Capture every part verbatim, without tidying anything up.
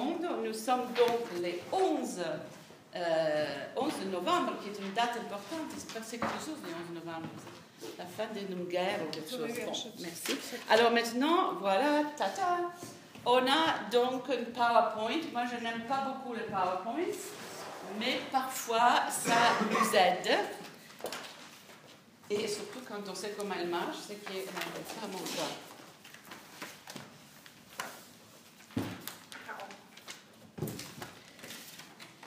monde. Nous sommes donc les onze novembre, qui est une date importante. Il se passe quelque chose le onze novembre. La fin d'une guerre ou quelque chose. Bon, merci. Alors maintenant, voilà, tata. On a donc un PowerPoint. Moi, je n'aime pas beaucoup le PowerPoint, mais parfois, ça nous aide. Et surtout quand on sait comment elle marche, c'est qu'on n'arrive pas à monter.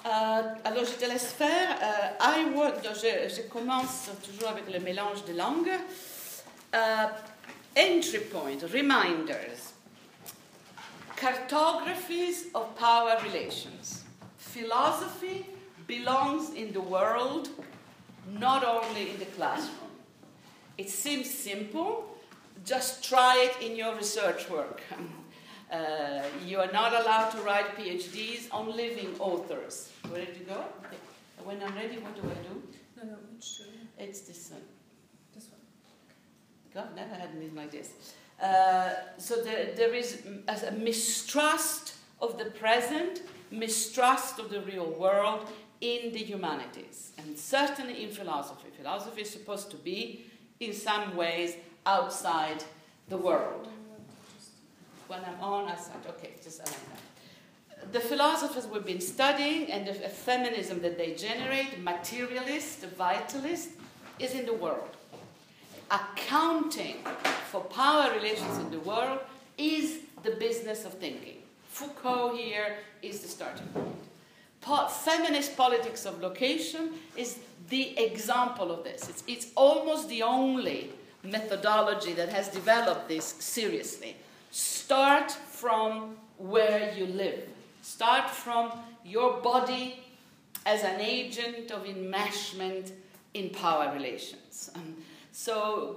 Euh, alors, je te laisse faire. Euh, I would, je, je commence toujours avec le mélange de langues. Euh, entry point, reminders. Cartographies of power relations. Philosophy belongs in the world, not only in the classroom. It seems simple. Just try it in your research work. Uh, you are not allowed to write PhDs on living authors. Where did you go? Okay. When I'm ready, what do I do? No, no, it's, uh, it's this one. This one. God, never had anything like this. Uh, so there, there is a mistrust of the present, mistrust of the real world in the humanities, and certainly in philosophy. Philosophy is supposed to be, in some ways, outside the world. When I'm on, I said, okay, just like that. The philosophers we've been studying and the feminism that they generate, materialist, vitalist, is in the world. Accounting for power relations in the world is the business of thinking. Foucault here is the starting point. Po- feminist politics of location is the example of this. It's, it's almost the only methodology that has developed this seriously. Start from where you live. Start from your body as an agent of enmeshment in power relations. Um, so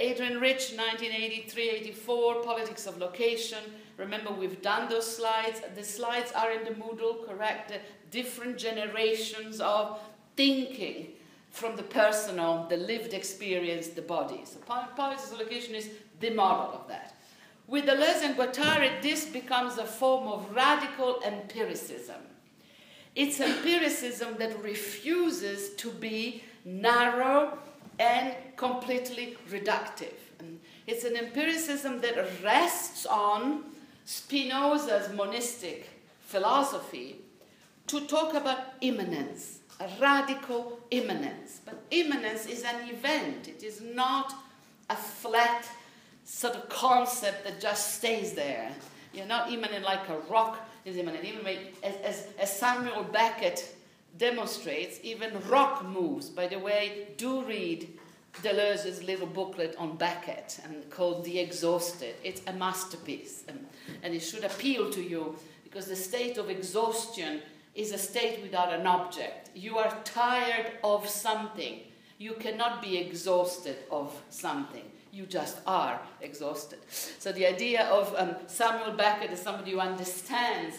Adrian Rich, nineteen eighty-three eighty-four, Politics of Location. Remember, we've done those slides. The slides are in the Moodle, correct? The different generations of thinking from the personal, the lived experience, the body. So Politics of Location is the model of that. With Deleuze and Guattari, this becomes a form of radical empiricism. It's empiricism that refuses to be narrow and completely reductive. And it's an empiricism that rests on Spinoza's monistic philosophy to talk about immanence, a radical immanence. But immanence is an event. It is not a flat sort of concept that just stays there. You're not immanent like a rock is immanent. Even as, as, as Samuel Beckett demonstrates, even rock moves. By the way, do read Deleuze's little booklet on Beckett and called The Exhausted. It's a masterpiece, and, and it should appeal to you because the state of exhaustion is a state without an object. You are tired of something. You cannot be exhausted of something. You just are exhausted. So the idea of um, Samuel Beckett as somebody who understands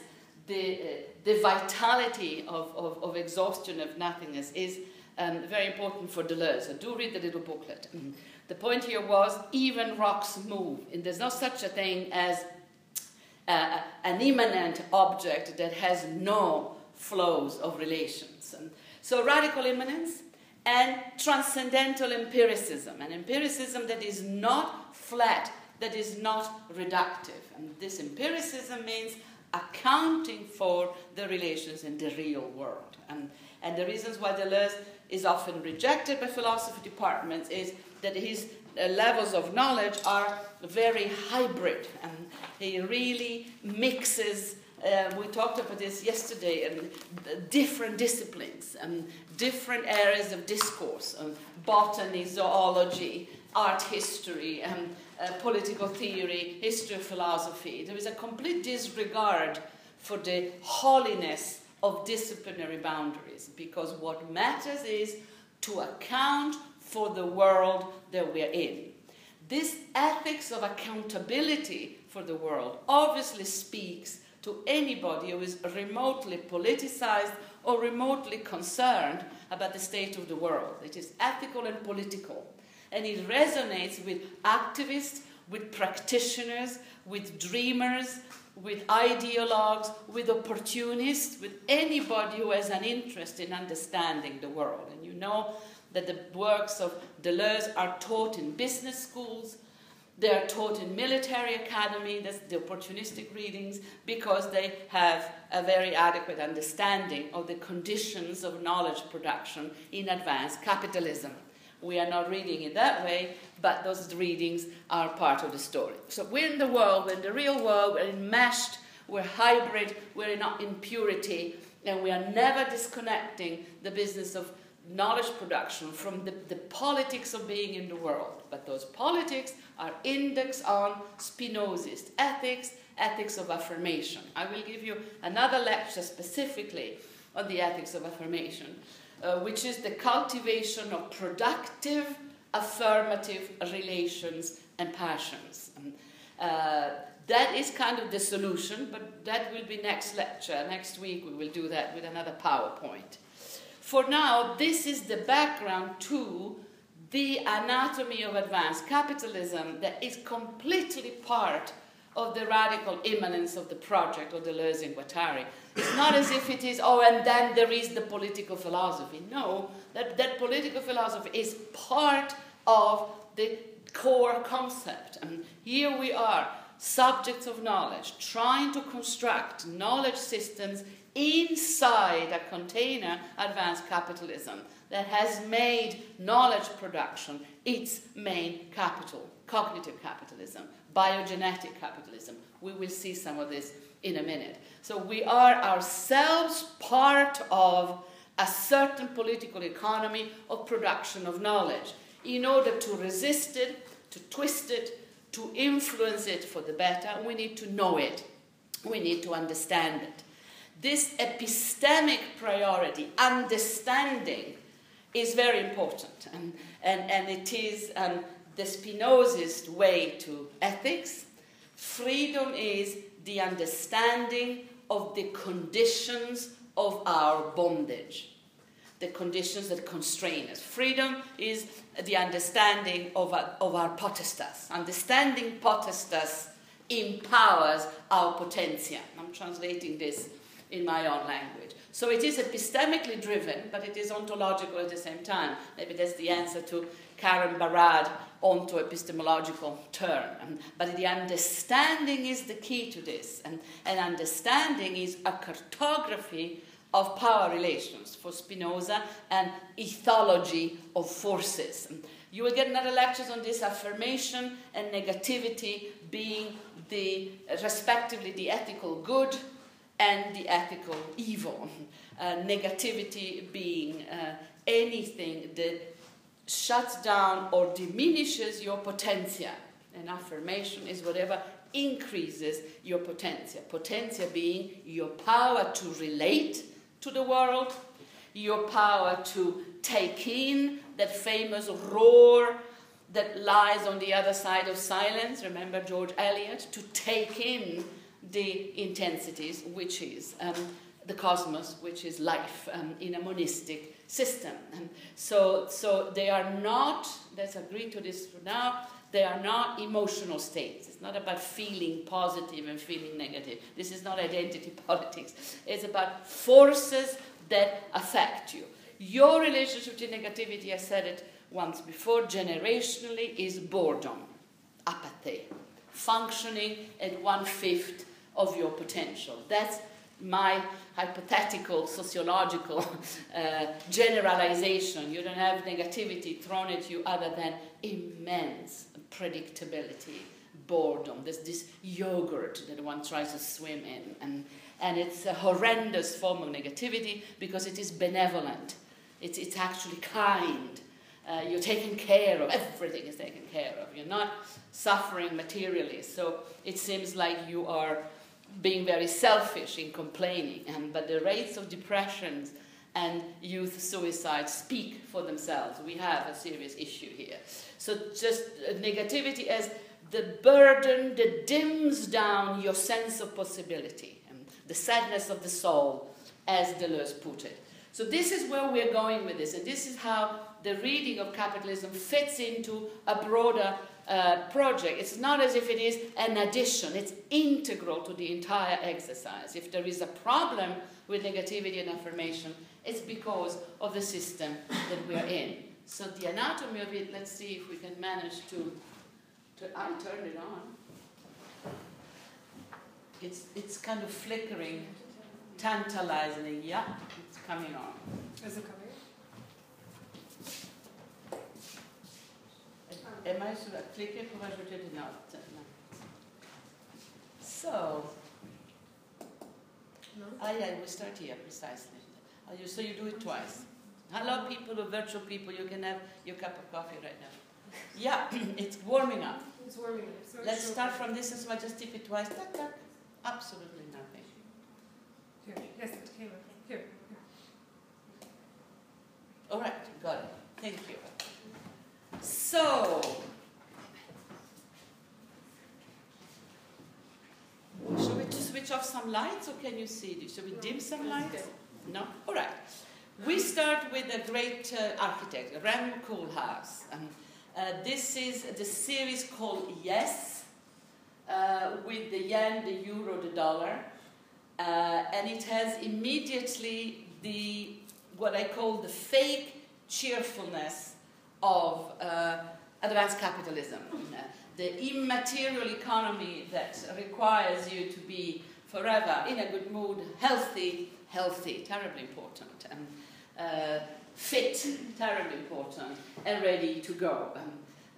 the, uh, the vitality of, of, of exhaustion, of nothingness, is um, very important for Deleuze. So do read the little booklet. Mm-hmm. The point here was even rocks move. And there's no such a thing as uh, an immanent object that has no flows of relations. And so radical immanence, and transcendental empiricism, an empiricism that is not flat, that is not reductive. And this empiricism means accounting for the relations in the real world. And, and the reasons why Deleuze is often rejected by philosophy departments is that his uh, levels of knowledge are very hybrid, and he really mixes. Uh, we talked about this yesterday, um, different disciplines, um, different areas of discourse, um, botany, zoology, art history, um, uh, political theory, history of philosophy. There is a complete disregard for the holiness of disciplinary boundaries, because what matters is to account for the world that we're in. This ethics of accountability for the world obviously speaks to anybody who is remotely politicized or remotely concerned about the state of the world. It is ethical and political. And it resonates with activists, with practitioners, with dreamers, with ideologues, with opportunists, with anybody who has an interest in understanding the world. And you know that the works of Deleuze are taught in business schools, they are taught in military academy, that's the opportunistic readings, because they have a very adequate understanding of the conditions of knowledge production in advanced capitalism. We are not reading it that way, but those readings are part of the story. So we're in the world, we're in the real world, we're enmeshed, we're hybrid, we're not in purity, and we are never disconnecting the business of knowledge production from the, the politics of being in the world. But those politics are indexed on Spinozist ethics, ethics of affirmation. I will give you another lecture specifically on the ethics of affirmation, uh, which is the cultivation of productive, affirmative relations and passions. And, uh, that is kind of the solution, but that will be next lecture. Next week we will do that with another PowerPoint. For now, this is the background to the anatomy of advanced capitalism that is completely part of the radical immanence of the project of Deleuze and Guattari. It's not as if it is, oh, and then there is the political philosophy. No, that, that political philosophy is part of the core concept. And here we are, subjects of knowledge, trying to construct knowledge systems inside a container, advanced capitalism, that has made knowledge production its main capital, cognitive capitalism, biogenetic capitalism. We will see some of this in a minute. So we are ourselves part of a certain political economy of production of knowledge. In order to resist it, to twist it, to influence it for the better, we need to know it. We need to understand it. This epistemic priority, understanding, is very important, and, and, and it is um, the Spinozist way to ethics. Freedom is the understanding of the conditions of our bondage, the conditions that constrain us. Freedom is the understanding of our, of our potestas. Understanding potestas empowers our potentia. I'm translating this in my own language. So it is epistemically driven, but it is ontological at the same time. Maybe that's the answer to Karen Barad, onto-epistemological term. But the understanding is the key to this, and, and understanding is a cartography of power relations for Spinoza and ethology of forces. You will get another lectures on this, affirmation and negativity being the, respectively, the ethical good and the ethical evil, uh, negativity being uh, anything that shuts down or diminishes your potentia. And affirmation is whatever increases your potentia. Potentia being your power to relate to the world, your power to take in that famous roar that lies on the other side of silence. Remember George Eliot, to take in the intensities, which is um, the cosmos, which is life um, in a monistic system. And so, so they are not, let's agree to this for now, they are not emotional states. It's not about feeling positive and feeling negative. This is not identity politics. It's about forces that affect you. Your relationship to negativity, I said it once before, generationally is boredom, apathy, functioning at one-fifth of your potential. That's my hypothetical sociological uh, generalization. You don't have negativity thrown at you other than immense predictability, boredom. There's this yogurt that one tries to swim in, and, and it's a horrendous form of negativity because it is benevolent. It's, it's actually kind. Uh, you're taken care of, everything is taken care of. You're not suffering materially, so it seems like you are being very selfish in complaining, and, but the rates of depressions and youth suicide speak for themselves. We have a serious issue here. So just negativity as the burden that dims down your sense of possibility, and the sadness of the soul, as Deleuze put it. So this is where we're going with this, and this is how the reading of capitalism fits into a broader uh, project. It's not as if it is an addition. It's integral to the entire exercise. If there is a problem with negativity and affirmation, it's because of the system that we are in. So the anatomy of it, let's see if we can manage to... to I turned it on. It's, it's kind of flickering, tantalizing. Yeah, it's coming on. Is it coming? Am I should I click it or should I not? So, no. ah yeah, we start here precisely. So you do it twice. Hello, people, or virtual people. You can have your cup of coffee right now. Yeah, it's warming up. It's warming up. So let's start from this, as well. Just tip it twice. Tuck, tuck. Absolutely nothing. Here, yes, it came up. Here. All right, got it. Thank you. So, should we just switch off some lights, or can you see this? Should we no. dim some lights? Okay. No? All right. We start with a great uh, architect, Rem Koolhaas. Um, uh, this is the series called Yes, uh, with the yen, the euro, the dollar. Uh, and it has immediately the, what I call the fake cheerfulness of uh, advanced capitalism, uh, the immaterial economy that requires you to be forever in a good mood, healthy, healthy, terribly important, and uh, fit, terribly important, and ready to go. Um,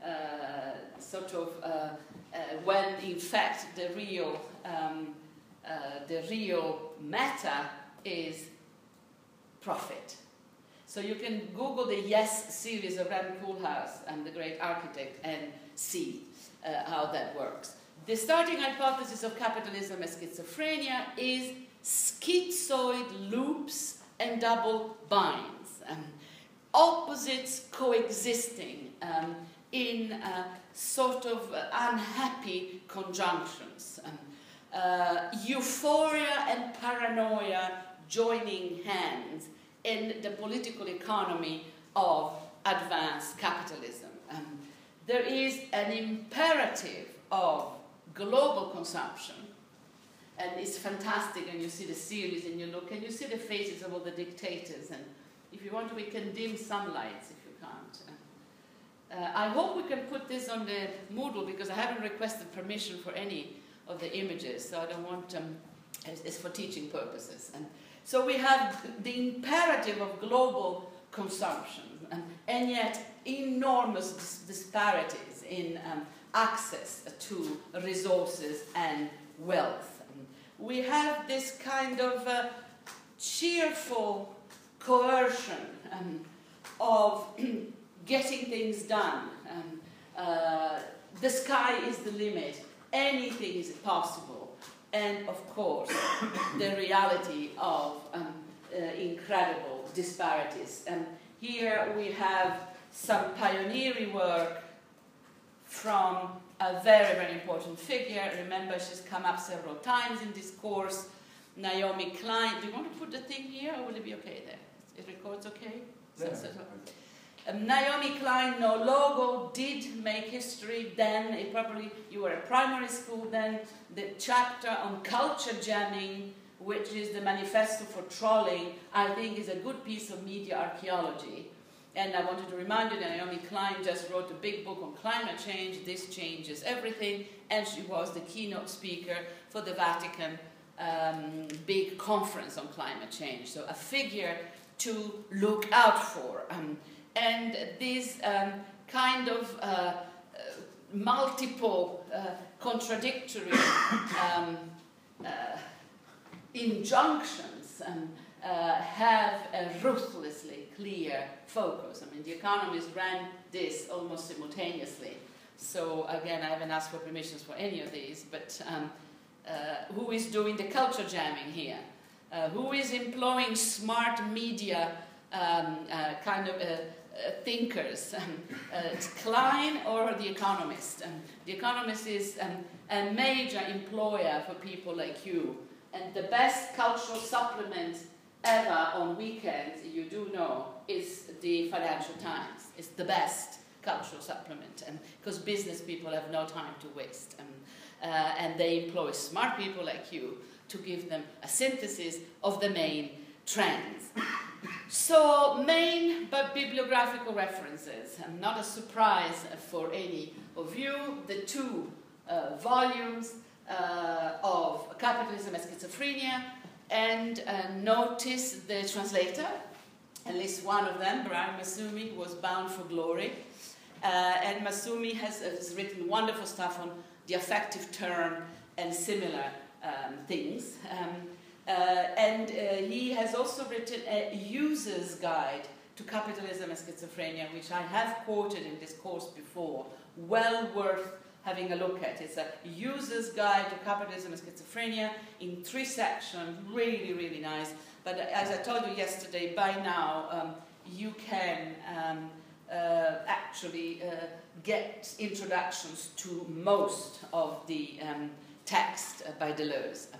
uh, sort of uh, uh, when, in fact, the real, um, uh, the real matter is profit. So you can Google the Yes series of Rem Koolhaas and the great architect and see uh, how that works. The starting hypothesis of capitalism as schizophrenia is schizoid loops and double binds, um, opposites coexisting um, in uh, sort of unhappy conjunctions, um, uh, euphoria and paranoia joining hands in the political economy of advanced capitalism. Um, there is an imperative of global consumption, and it's fantastic, and you see the series, and you look, and you see the faces of all the dictators, and if you want, we can dim some lights if you can't. Uh, I hope we can put this on the Moodle, because I haven't requested permission for any of the images, so I don't want them, it's for teaching purposes. And so we have the imperative of global consumption, um, and yet enormous dis disparities in um, access to resources and wealth. Um, we have this kind of uh, cheerful coercion um, of getting things done. Um, uh, the sky is the limit. Anything is possible. And, of course, the reality of um, uh, incredible disparities. And here we have some pioneering work from a very, very important figure. Remember, she's come up several times in this course, Naomi Klein. Do you want to put the thing here, or will it be okay there? It records okay? Yeah. So, so, so. Um, Naomi Klein, no logo, did make history then. It probably, you were at primary school then. The chapter on culture jamming, which is the manifesto for trolling, I think is a good piece of media archaeology. And I wanted to remind you that Naomi Klein just wrote a big book on climate change, This Changes Everything, and she was the keynote speaker for the Vatican um, big conference on climate change. So a figure to look out for. Um, and this um, kind of uh, multiple uh, contradictory um, uh, injunctions um, uh, have a ruthlessly clear focus. I mean, the economists ran this almost simultaneously. So again, I haven't asked for permissions for any of these, but um, uh, who is doing the culture jamming here? Uh, who is employing smart media um, uh, kind of uh, Uh, thinkers, um, uh, Klein or The Economist. Um, The Economist is um, a major employer for people like you, and the best cultural supplement ever on weekends, you do know, is the Financial Times. It's the best cultural supplement, and because business people have no time to waste, and, uh, and they employ smart people like you to give them a synthesis of the main trends. So, main but bibliographical references, and not a surprise for any of you, the two uh, volumes uh, of Capitalism and Schizophrenia, and uh, notice the translator. At least one of them, Brian Masumi, was bound for glory. Uh, and Masumi has, has written wonderful stuff on the affective term and similar um, things. Um, uh, and uh, he has also written a user's guide to Capitalism and Schizophrenia, which I have quoted in this course before, well worth having a look at. It's a user's guide to Capitalism and Schizophrenia in three sections, really, really nice. But as I told you yesterday, by now um, you can um, uh, actually uh, get introductions to most of the um, text by Deleuze. Um,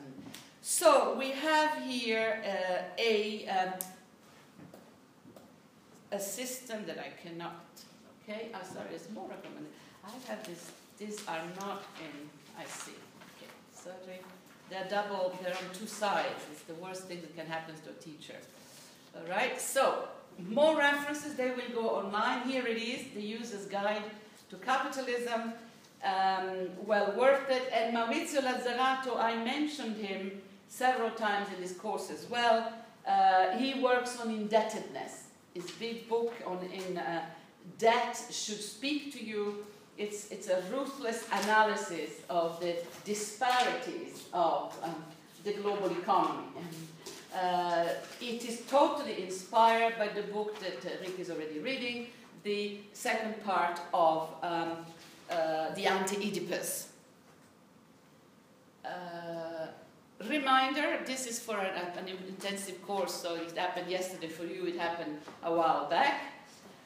so we have here uh, a, um, a system that I cannot, okay, I'm oh, sorry, it's more recommended. I have this. These are not in, I see, okay, sorry. They're double, they're on two sides. It's the worst thing that can happen to a teacher. All right, so more references, they will go online. Here it is, the user's guide to Capitalism, um, well worth it. And Maurizio Lazzarato, I mentioned him several times in this course as well. Uh, he works on indebtedness. His big book on in uh, debt should speak to you. It's, it's a ruthless analysis of the disparities of um, the global economy. Uh, it is totally inspired by the book that uh, Rick is already reading, the second part of um, uh, the Anti-Oedipus. Uh, reminder, this is for an, an intensive course, so it happened yesterday for you, it happened a while back.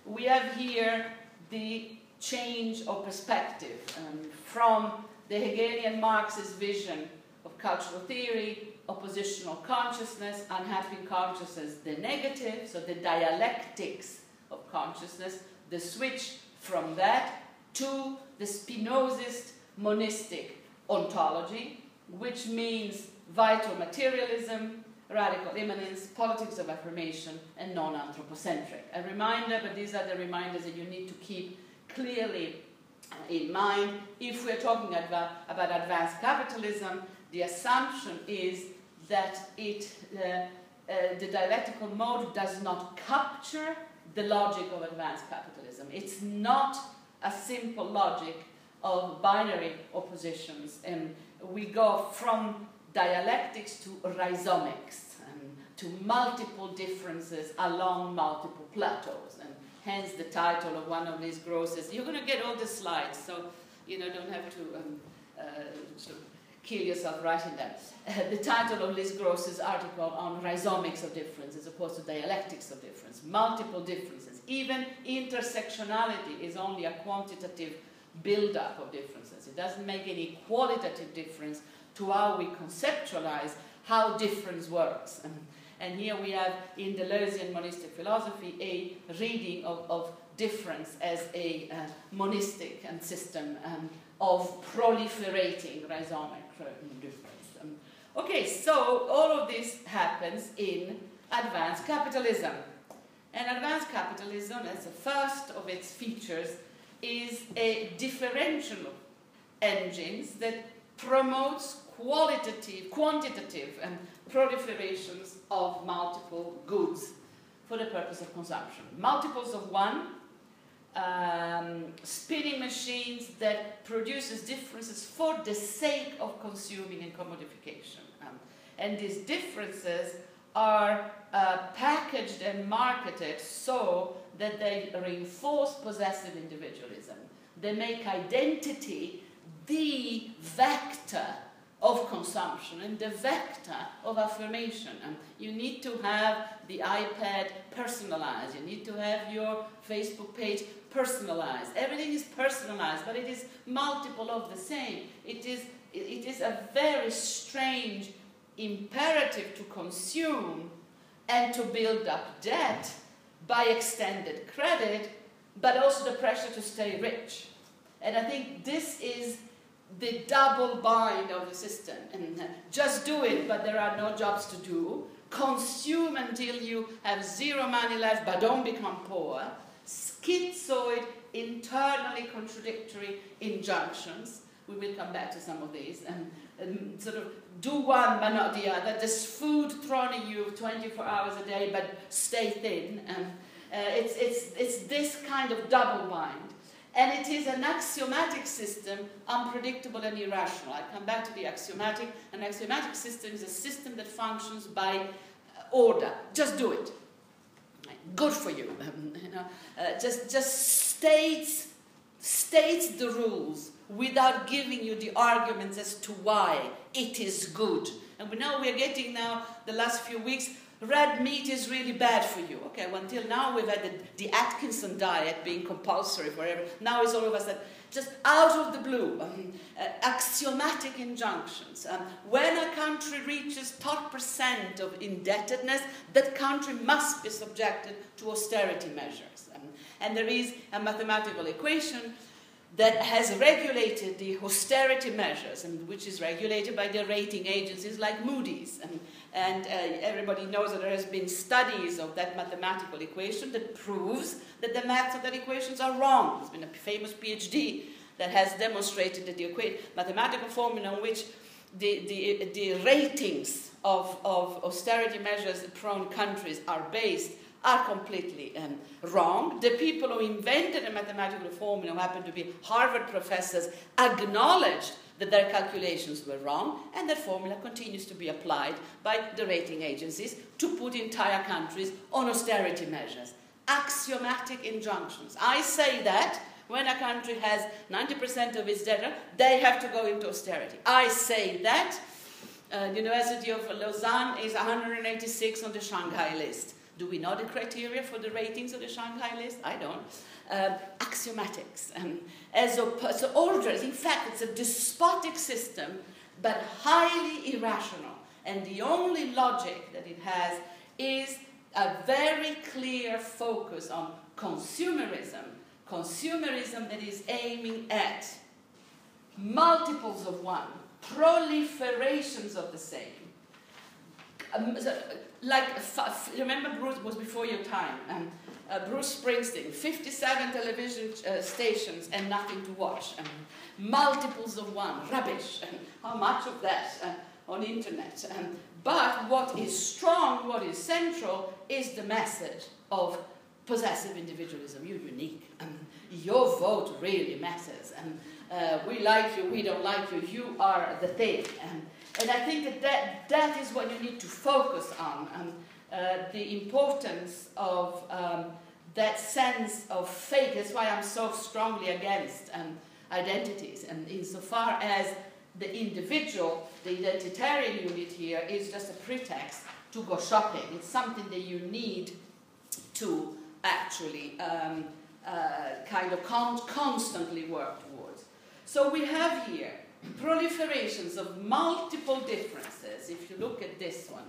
We have here the change of perspective um, from the Hegelian Marxist vision of cultural theory, oppositional consciousness, unhappy consciousness, the negative, so the dialectics of consciousness, the switch from that to the Spinozist monistic ontology, which means vital materialism, radical immanence, politics of affirmation, and non-anthropocentric. A reminder, but these are the reminders that you need to keep clearly in mind. If we're talking about, about advanced capitalism, the assumption is that it, uh, uh, the dialectical mode does not capture the logic of advanced capitalism. It's not a simple logic of binary oppositions. And we go from dialectics to rhizomics, and to multiple differences along multiple plateaus. And hence the title of one of these grosses. You're going to get all the slides, so you know, don't have to um, uh, sort of kill yourself writing that. Uh, the title of Liz Gross's article on rhizomics of difference as opposed to dialectics of difference, multiple differences. Even intersectionality is only a quantitative buildup of differences. It doesn't make any qualitative difference to how we conceptualize how difference works. Um, And here we have, in Deleuzean monistic philosophy, a reading of, of difference as a uh, monistic um, system um, of proliferating rhizomic difference. Um, okay, so all of this happens in advanced capitalism. And advanced capitalism, as the first of its features, is a differential engine that promotes qualitative, quantitative, and proliferations of multiple goods for the purpose of consumption. Multiples of one, um, spinning machines that produces differences for the sake of consuming and commodification. Um, and these differences are uh, packaged and marketed so that they reinforce possessive individualism. They make identity the vector of consumption and the vector of affirmation. And you need to have the iPad personalized, you need to have your Facebook page personalized. Everything is personalized, but it is multiple of the same. It is, it is a very strange imperative to consume and to build up debt by extended credit but also the pressure to stay rich. And I think this is the double bind of the system. And just do it, but there are no jobs to do. Consume until you have zero money left, but don't become poor. Schizoid, internally contradictory injunctions. We will come back to some of these. And, and sort of do one, but not the other. There's food thrown at you twenty-four hours a day, but stay thin. And, Uh, it's, it's, it's this kind of double bind. And it is an axiomatic system, unpredictable and irrational. I come back to the axiomatic. An axiomatic system is a system that functions by order. Just do it. Good for you. you know, uh, just just states, states the rules without giving you the arguments as to why it is good. And we know we're getting now, the last few weeks, red meat is really bad for you. Okay, well, until now we've had the, the Atkinson diet being compulsory forever. Now it's all of us that just out of the blue, um, uh, axiomatic injunctions. Um, when a country reaches top percent of indebtedness, that country must be subjected to austerity measures. Um, and there is a mathematical equation that has regulated the austerity measures, and which is regulated by the rating agencies like Moody's. And, and uh, everybody knows that there has been studies of that mathematical equation that proves that the maths of that equations are wrong. There's been a famous PhD that has demonstrated that the mathematical formula in which the, the, the ratings of, of austerity measures prone countries are based are completely um, wrong. The people who invented a mathematical formula, who happen to be Harvard professors, acknowledged that their calculations were wrong, and that formula continues to be applied by the rating agencies to put entire countries on austerity measures. Axiomatic injunctions. I say that when a country has ninety percent of its debtor, they have to go into austerity. I say that uh, the University of Lausanne is one hundred eighty-six on the Shanghai list. Do we know the criteria for the ratings of the Shanghai list? I don't. Uh, axiomatics. Um, as so orders, in fact, it's a despotic system, but highly irrational. And the only logic that it has is a very clear focus on consumerism. Consumerism that is aiming at multiples of one, proliferations of the same. Um, so, like, remember, Bruce was before your time. Um, uh, Bruce Springsteen, fifty-seven television uh, stations and nothing to watch. Um, multiples of one, rubbish. Um, how much of that uh, on internet? Um, but what is strong, what is central, is the message of possessive individualism. You're unique. Um, your vote really matters. Um, uh, we like you, we don't like you, you are the thing. Um, And I think that, that that is what you need to focus on, um, uh, the importance of um, that sense of fake. That's why I'm so strongly against um, identities. And insofar as the individual, the identitarian unit here, is just a pretext to go shopping. It's something that you need to actually um, uh, kind of con constantly work towards. So we have here proliferations of multiple differences. If you look at this one,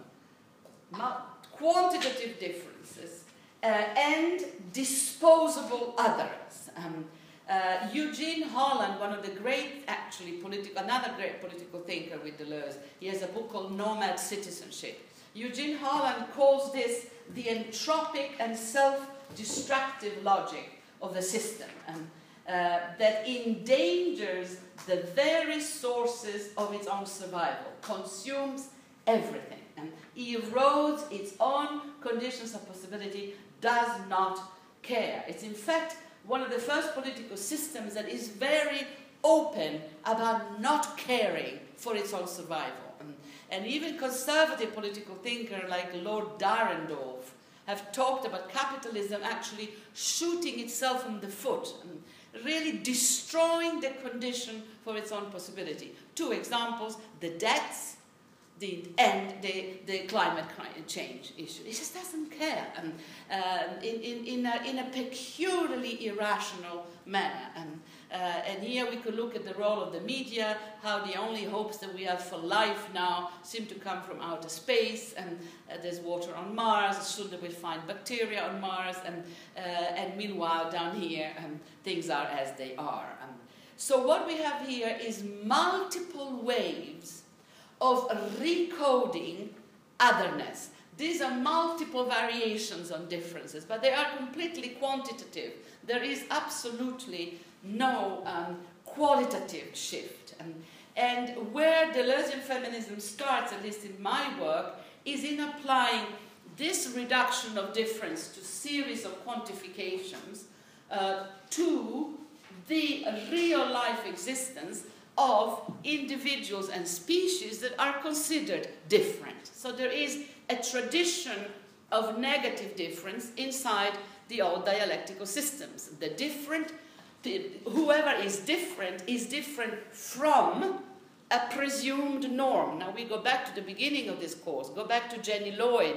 quantitative differences uh, and disposable others. Um, uh, Eugene Holland, one of the great, actually, political, another great political thinker with Deleuze, he has a book called Nomad Citizenship. Eugene Holland calls this the entropic and self-destructive logic of the system. Um, Uh, that endangers the very sources of its own survival, consumes everything, and erodes its own conditions of possibility, does not care. It's in fact one of the first political systems that is very open about not caring for its own survival. And, and even conservative political thinkers like Lord Dahrendorf have talked about capitalism actually shooting itself in the foot, and really destroying the condition for its own possibility. Two examples, the debts, did end the, the climate change issue. It just doesn't care um, um, in, in, in, a, in a peculiarly irrational manner. Um, uh, and here we could look at the role of the media, how the only hopes that we have for life now seem to come from outer space, and uh, there's water on Mars, soon we will find bacteria on Mars, and, uh, and meanwhile down here um, things are as they are. Um, so what we have here is multiple waves of recoding otherness. These are multiple variations on differences, but they are completely quantitative. There is absolutely no um, qualitative shift. Um, and where Deleuzean feminism starts, at least in my work, is in applying this reduction of difference to series of quantifications uh, to the real life existence of individuals and species that are considered different. So there is a tradition of negative difference inside the old dialectical systems. The different, the, whoever is different, is different from a presumed norm. Now we go back to the beginning of this course, go back to Jenny Lloyd,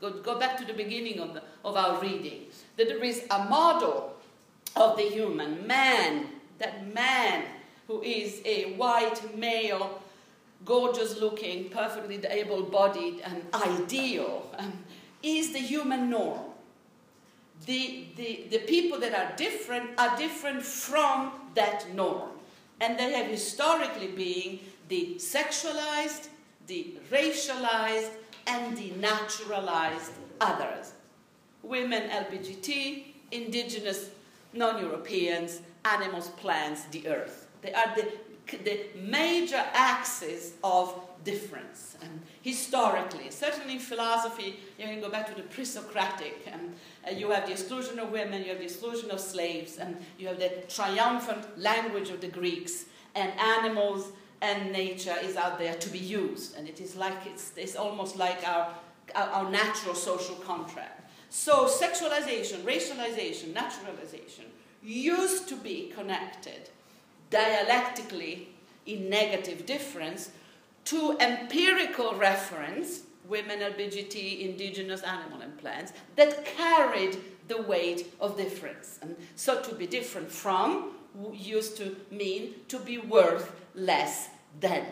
go, go back to the beginning of, the, of our reading, that there is a model of the human, man, that man who is a white, male, gorgeous-looking, perfectly able-bodied and ideal, um, is the human norm. The, the, the people that are different are different from that norm. And they have historically been de-sexualized, de-racialized, and denaturalized others. Women, L G B T, indigenous, non-Europeans, animals, plants, the earth. They are the, the major axis of difference, um, historically. Certainly in philosophy, you can go back to the pre-Socratic. Um, uh, you have the exclusion of women, you have the exclusion of slaves, and you have the triumphant language of the Greeks, and animals and nature is out there to be used. And it is like, it's, it's almost like our, our, our natural social contract. So sexualization, racialization, naturalization used to be connected dialectically in negative difference to empirical reference, women, L G B T, indigenous, animal and plants, that carried the weight of difference. And so to be different from used to mean to be worth less than.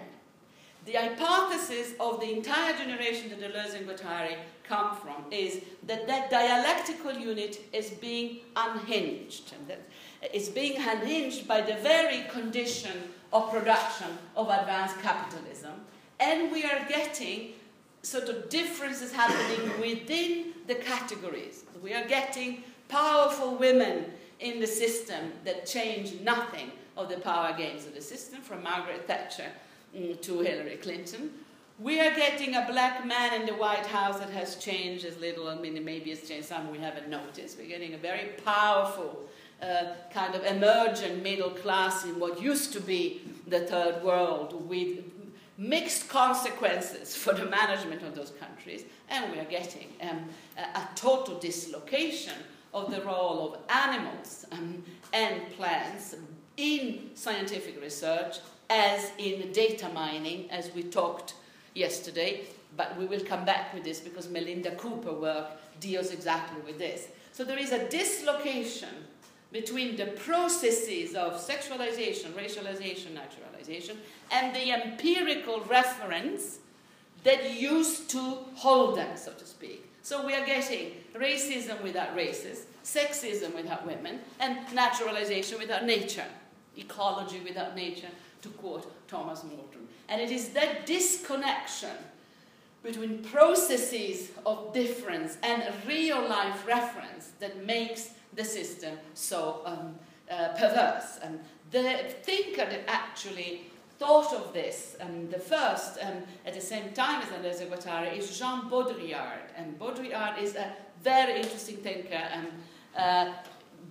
The hypothesis of the entire generation that Deleuze and Guattari come from is that that dialectical unit is being unhinged. And that is being unhinged by the very condition of production of advanced capitalism. And we are getting sort of differences happening within the categories. We are getting powerful women in the system that change nothing of the power games of the system, from Margaret Thatcher to Hillary Clinton. We are getting a black man in the White House that has changed as little, I mean, maybe it's changed some we haven't noticed. We're getting a very powerful Uh, kind of emergent middle class in what used to be the third world, with mixed consequences for the management of those countries. And we are getting um, a, a total dislocation of the role of animals um, and plants in scientific research, as in data mining, as we talked yesterday. But we will come back with this because Melinda Cooper's work deals exactly with this. So there is a dislocation between the processes of sexualization, racialization, naturalization, and the empirical reference that used to hold them, so to speak. So we are getting racism without races, sexism without women, and naturalization without nature, ecology without nature, to quote Thomas Morton. And it is that disconnection between processes of difference and real-life reference that makes the system so um, uh, perverse. And the thinker that actually thought of this, um, the first, um, at the same time as Deleuze Guattari, is Jean Baudrillard. And Baudrillard is a very interesting thinker. Um, uh,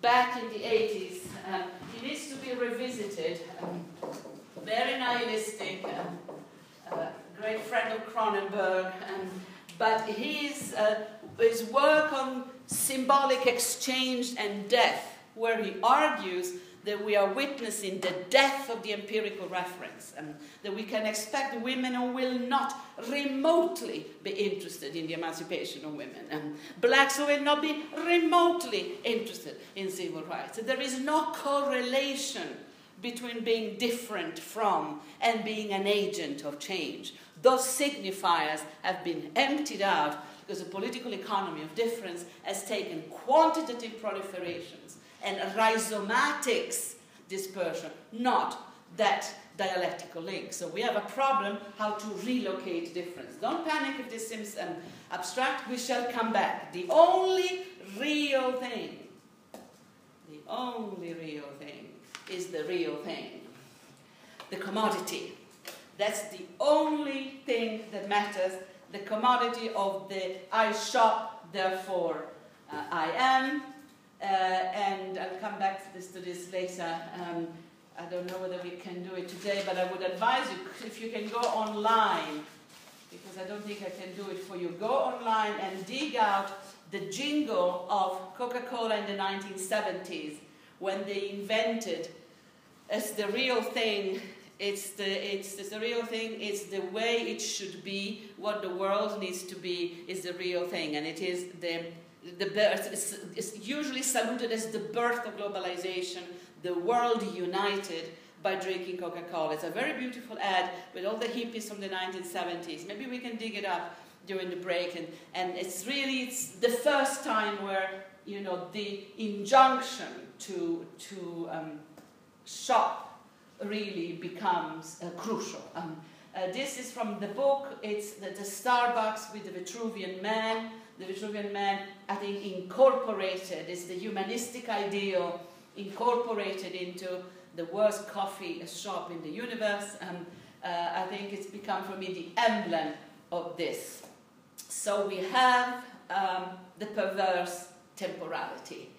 back in the eighties, um, he needs to be revisited. Um, very nihilistic, um, uh, great friend of Cronenberg. Um, but his, uh, his work on symbolic exchange and death, where he argues that we are witnessing the death of the empirical reference, and that we can expect women who will not remotely be interested in the emancipation of women, and blacks who will not be remotely interested in civil rights. There is no correlation between being different from and being an agent of change. Those signifiers have been emptied out because the political economy of difference has taken quantitative proliferations and rhizomatics dispersion, not that dialectical link. So we have a problem how to relocate difference. Don't panic if this seems um, abstract. We shall come back. The only real thing, the only real thing is the real thing, the commodity. That's the only thing that matters, the commodity of the I shop, therefore uh, I am. Uh, and I'll come back to this, to this later. Um, I don't know whether we can do it today, but I would advise you, if you can go online, because I don't think I can do it for you, go online and dig out the jingle of Coca-Cola in the nineteen seventies when they invented, as the real thing, It's the, it's, it's the real thing, it's the way it should be, what the world needs to be is the real thing. And it is the, the birth, it's, it's usually saluted as the birth of globalization, the world united by drinking Coca-Cola. It's a very beautiful ad with all the hippies from the nineteen seventies. Maybe we can dig it up during the break. And, and it's really it's the first time where, you know, the injunction to, to um, shop really becomes uh, crucial. Um, uh, this is from the book. It's the, the Starbucks with the Vitruvian Man. The Vitruvian Man, I think, incorporated, it's the humanistic ideal incorporated into the worst coffee shop in the universe. Um, uh, I think it's become, for me, the emblem of this. So we have um, the perverse temporality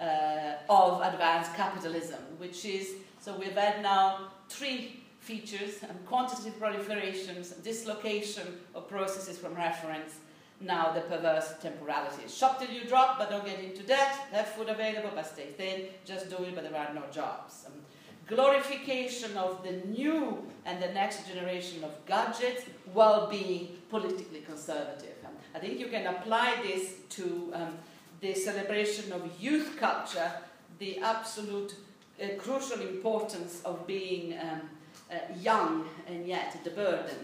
uh, of advanced capitalism, which is So we've had now three features, um, quantitative proliferations, dislocation of processes from reference, now the perverse temporality. Shop till you drop, but don't get into debt, have food available, but stay thin, just do it, but there are no jobs. Um, glorification of the new and the next generation of gadgets while being politically conservative. Um, I think you can apply this to um, the celebration of youth culture, the absolute the crucial importance of being um, uh, young, and yet the burden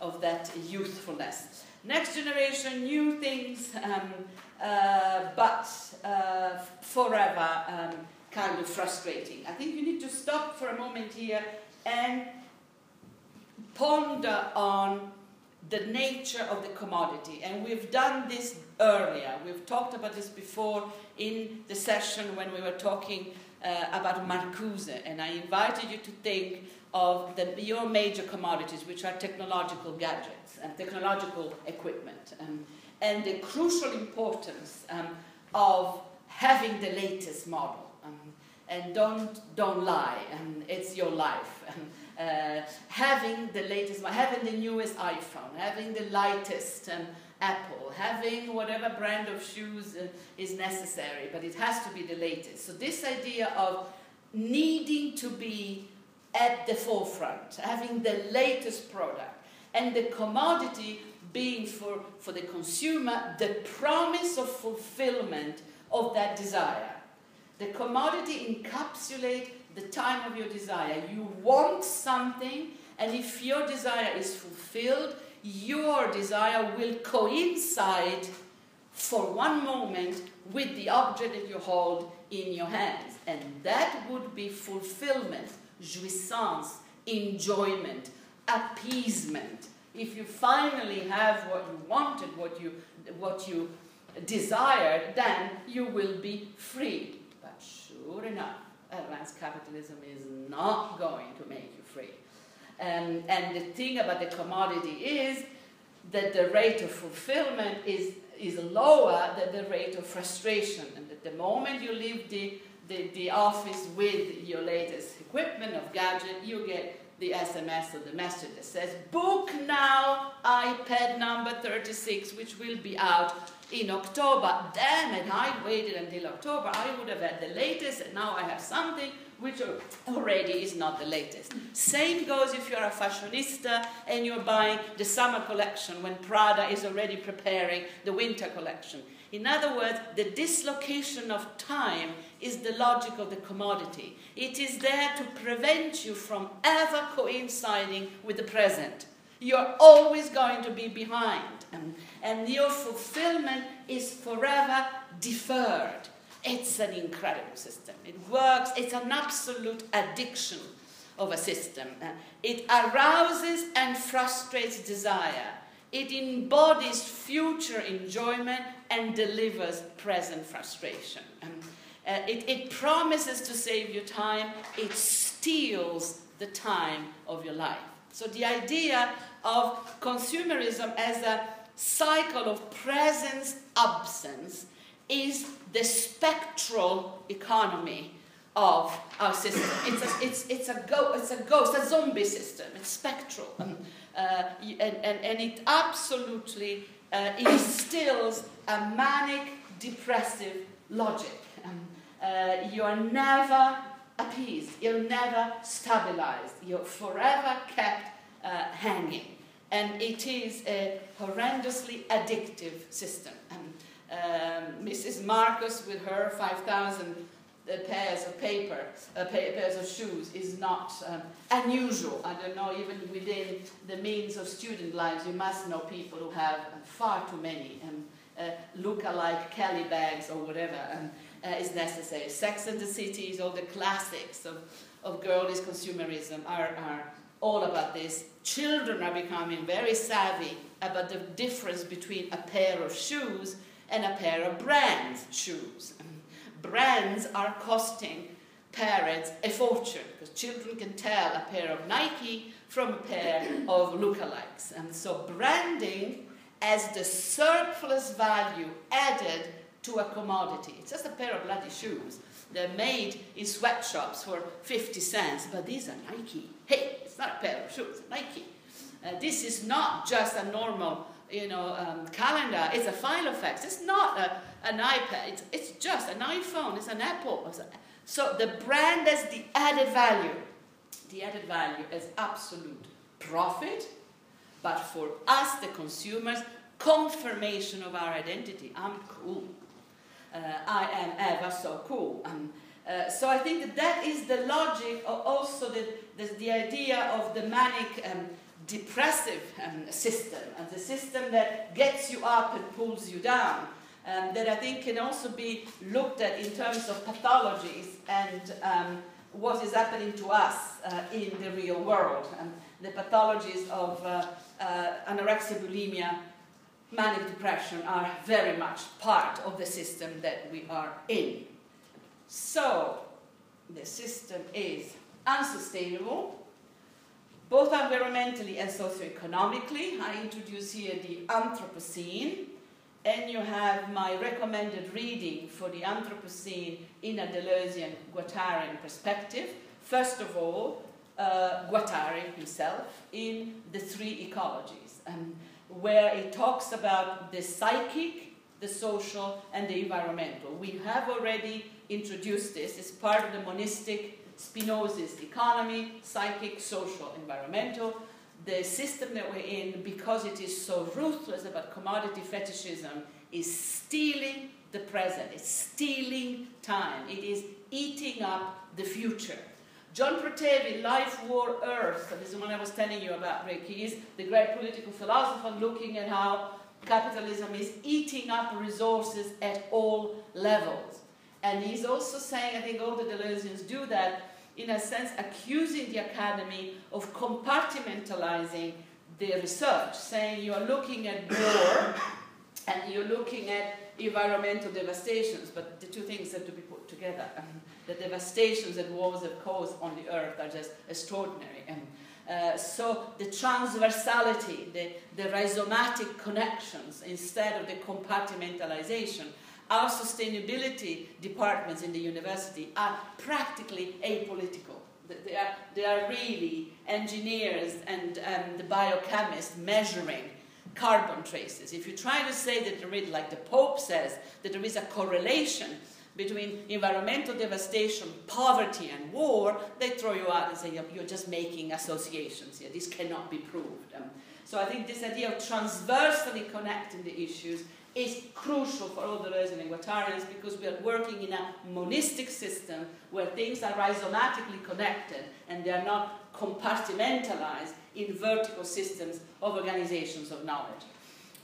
of that youthfulness. Next generation, new things, um, uh, but uh, forever um, kind of frustrating. I think you need to stop for a moment here and ponder on the nature of the commodity. And we've done this earlier. We've talked about this before in the session when we were talking Uh, about Marcuse, and I invited you to think of the, your major commodities, which are technological gadgets and technological equipment, um, and the crucial importance um, of having the latest model, um, and don't, don't lie, um, it's your life. Um, uh, having the latest, having the newest iPhone, having the lightest um, Apple, having whatever brand of shoes uh, is necessary, but it has to be the latest. So this idea of needing to be at the forefront, having the latest product, and the commodity being for, for the consumer the promise of fulfillment of that desire. The commodity encapsulates the time of your desire. You want something, and if your desire is fulfilled, your desire will coincide for one moment with the object that you hold in your hands. And that would be fulfillment, jouissance, enjoyment, appeasement. If you finally have what you wanted, what you, what you desired, then you will be free. But sure enough, advanced capitalism is not going to make you free. Um, and the thing about the commodity is that the rate of fulfillment is, is lower than the rate of frustration. And that the moment you leave the, the, the office with your latest equipment of gadget, you get the S M S or the message that says, book now iPad number thirty-six, which will be out in October. Damn it, I waited until October. I would have had the latest, and now I have something which already is not the latest. Same goes if you're a fashionista and you're buying the summer collection when Prada is already preparing the winter collection. In other words, the dislocation of time is the logic of the commodity. It is there to prevent you from ever coinciding with the present. You're always going to be behind, and your fulfillment is forever deferred. It's an incredible system. It works. It's an absolute addiction of a system. It arouses and frustrates desire. It embodies future enjoyment and delivers present frustration. It, it promises to save you time. It steals the time of your life. So the idea of consumerism as a cycle of presence-absence is the spectral economy of our system. It's a, it's, it's a, go, it's a ghost, a zombie system. It's spectral. Um, uh, and, and, and it absolutely uh, instills a manic, depressive logic. Um, uh, you are never appeased. You're never stabilized. You're forever kept uh, hanging. And it is a horrendously addictive system. Um, Um, Missus Marcus with her five thousand uh, pairs of paper, uh, pa pairs of shoes is not um, unusual. I don't know, even within the means of student lives, you must know people who have far too many um, uh, look-alike Kelly bags or whatever um, uh, is necessary. Sex and the City, all the classics of, of girlish consumerism are, are all about this. Children are becoming very savvy about the difference between a pair of shoes and a pair of brands shoes. Brands are costing parents a fortune because children can tell a pair of Nike from a pair of lookalikes. And so branding as the surplus value added to a commodity. It's just a pair of bloody shoes. They're made in sweatshops for fifty cents, but these are Nike. Hey, it's not a pair of shoes, it's Nike. Uh, this is not just a normal you know, um, calendar, it's a Filofax, it's not a, an iPad, it's, it's just an iPhone, it's an Apple. So the brand has the added value. The added value is absolute profit, but for us, the consumers, confirmation of our identity. I'm cool. Uh, I am ever so cool. Um, uh, so I think that that is the logic of also the, the, the idea of the manic um, depressive um, system, and the system that gets you up and pulls you down, um, that I think can also be looked at in terms of pathologies and um, what is happening to us uh, in the real world, and the pathologies of uh, uh, anorexia, bulimia, manic depression are very much part of the system that we are in. So the system is unsustainable, both environmentally and socioeconomically. I introduce here the Anthropocene, and you have my recommended reading for the Anthropocene in a Deleuzian-Guattarian perspective. First of all, uh, Guattari himself in The Three Ecologies, um, where he talks about the psychic, the social, and the environmental. We have already introduced this. It's part of the monistic Spinoza's economy, psychic, social, environmental. The system that we're in, because it is so ruthless about commodity fetishism, is stealing the present. It's stealing time. It is eating up the future. John Proteville, Life, War, Earth, this is the one I was telling you about, Rick. He is the great political philosopher looking at how capitalism is eating up resources at all levels. And he's also saying, I think all the Deleuzians do that, in a sense accusing the academy of compartmentalizing the research, saying you're looking at war and you're looking at environmental devastations, but the two things have to be put together. The devastations that wars have caused on the earth are just extraordinary. And, uh, so the transversality, the, the rhizomatic connections instead of the compartmentalization. Our sustainability departments in the university are practically apolitical. They are, they are really engineers and um, the biochemists measuring carbon traces. If you try to say that there is, like the Pope says, that there is a correlation between environmental devastation, poverty, and war, they throw you out and say, you're just making associations here. This cannot be proved. Um, so I think this idea of transversally connecting the issues is crucial for all the and Iguatarians, because we are working in a monistic system where things are rhizomatically connected and they are not compartmentalized in vertical systems of organizations of knowledge.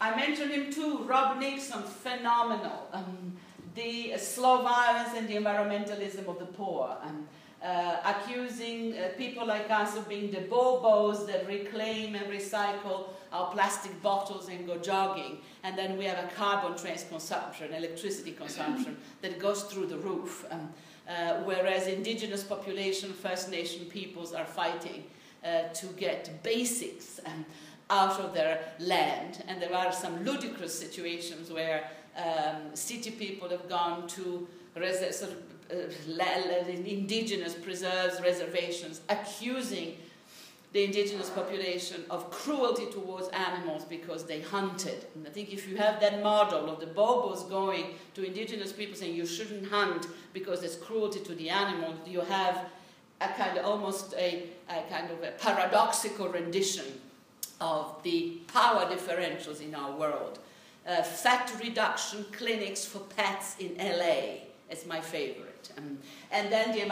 I mentioned him too, Rob Nixon, phenomenal. Um, the slow violence and the environmentalism of the poor, um, uh, accusing uh, people like us of being the bobos that reclaim and recycle our plastic bottles and go jogging, and then we have a carbon trace consumption, electricity consumption, that goes through the roof, um, uh, whereas indigenous population, First Nation peoples are fighting uh, to get basics um, out of their land, and there are some ludicrous situations where Um, city people have gone to res sort of, uh, indigenous preserves, reservations, accusing the indigenous population of cruelty towards animals because they hunted. And I think if you have that model of the bobos going to indigenous people saying you shouldn't hunt because there's cruelty to the animal, you have a kind of almost a, a kind of a paradoxical rendition of the power differentials in our world. Uh, fat reduction clinics for pets in L A is my favorite. Um, and then the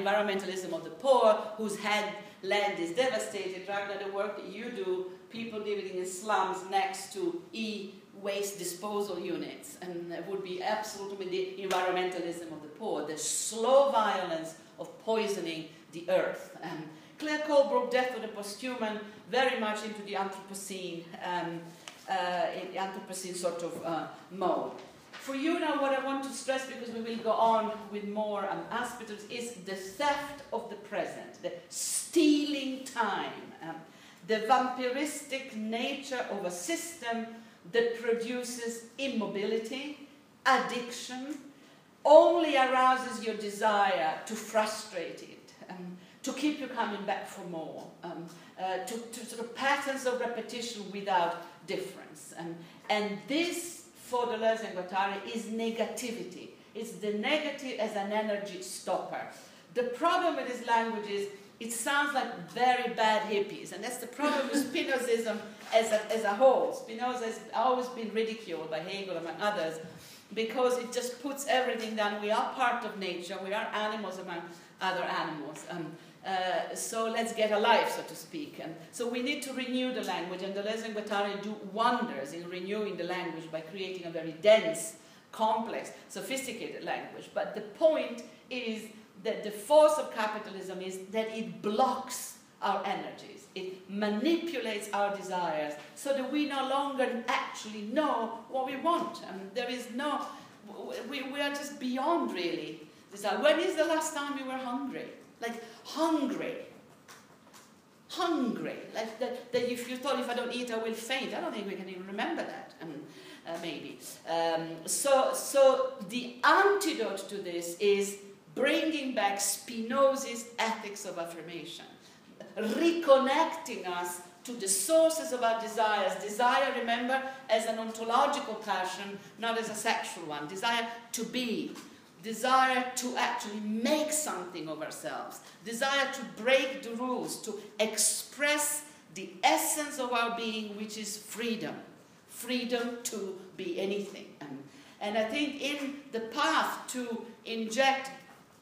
environmentalism of the poor, whose head land is devastated. Ragnar, the work that you do, people living in slums next to e-waste disposal units, and that would be absolutely the environmentalism of the poor, the slow violence of poisoning the earth. Um, Claire Colebrook, Death of the Posthuman, very much into the Anthropocene. Um, Uh, in the Anthropocene sort of uh, mode. For you now, what I want to stress, because we will go on with more um, aspects, is the theft of the present, the stealing time, um, the vampiristic nature of a system that produces immobility, addiction, only arouses your desire to frustrate it, um, to keep you coming back for more, um, uh, to, to sort of patterns of repetition without difference. Um, and this, for Deleuze and Guattari, is negativity. It's the negative as an energy stopper. The problem with this language is it sounds like very bad hippies, and that's the problem with Spinozism as a, as a whole. Spinoza has always been ridiculed by Hegel, among others, because it just puts everything down. We are part of nature, we are animals among other animals. Um, Uh, so let's get alive, so to speak. And so we need to renew the language, and Deleuze and Guattari do wonders in renewing the language by creating a very dense, complex, sophisticated language. But the point is that the force of capitalism is that it blocks our energies. It manipulates our desires so that we no longer actually know what we want. I mean, there is no... We, we are just beyond, really. When is the last time you were hungry? Like hungry, hungry, like that, that if you thought if I don't eat I will faint, I don't think we can even remember that, I mean, uh, maybe. Um, so, so the antidote to this is bringing back Spinoza's ethics of affirmation, reconnecting us to the sources of our desires. Desire, remember, as an ontological passion, not as a sexual one. Desire to be. Desire to actually make something of ourselves, desire to break the rules, to express the essence of our being, which is freedom, freedom to be anything. And I think in the path to inject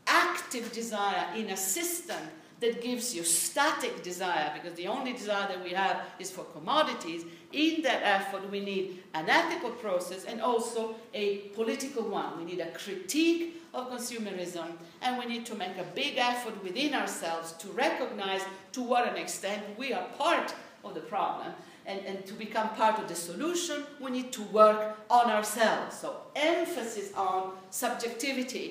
active desire in a system that gives you static desire, because the only desire that we have is for commodities, in that effort we need an ethical process and also a political one. We need a critique of consumerism, and we need to make a big effort within ourselves to recognize to what an extent we are part of the problem, and, and to become part of the solution we need to work on ourselves. So emphasis on subjectivity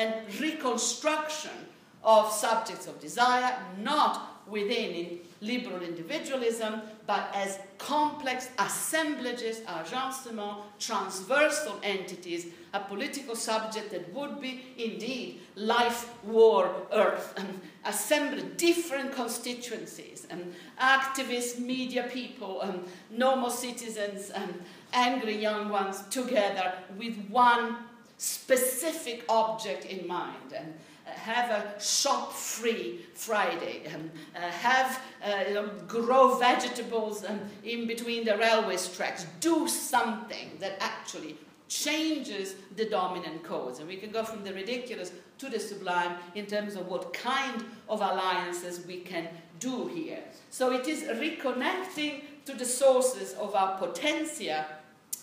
and reconstruction of subjects of desire, not within in liberal individualism, but as complex assemblages, agencements, transversal entities, a political subject that would be, indeed, life, war, earth, and assemble different constituencies, and activists, media people, and normal citizens, and angry young ones together with one specific object in mind. And, have a shop-free Friday, um, uh, have uh, you know, grow vegetables um, in between the railway tracks. Do something that actually changes the dominant codes. And we can go from the ridiculous to the sublime in terms of what kind of alliances we can do here. So it is reconnecting to the sources of our potentia,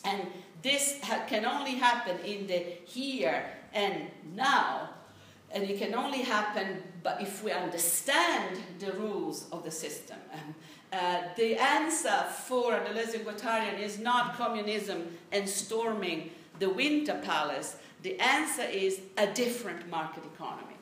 and this ha can only happen in the here and now. And it can only happen but if we understand the rules of the system. Um, uh, the answer for Deleuze and Guattarian is not communism and storming the Winter Palace. The answer is a different market economy.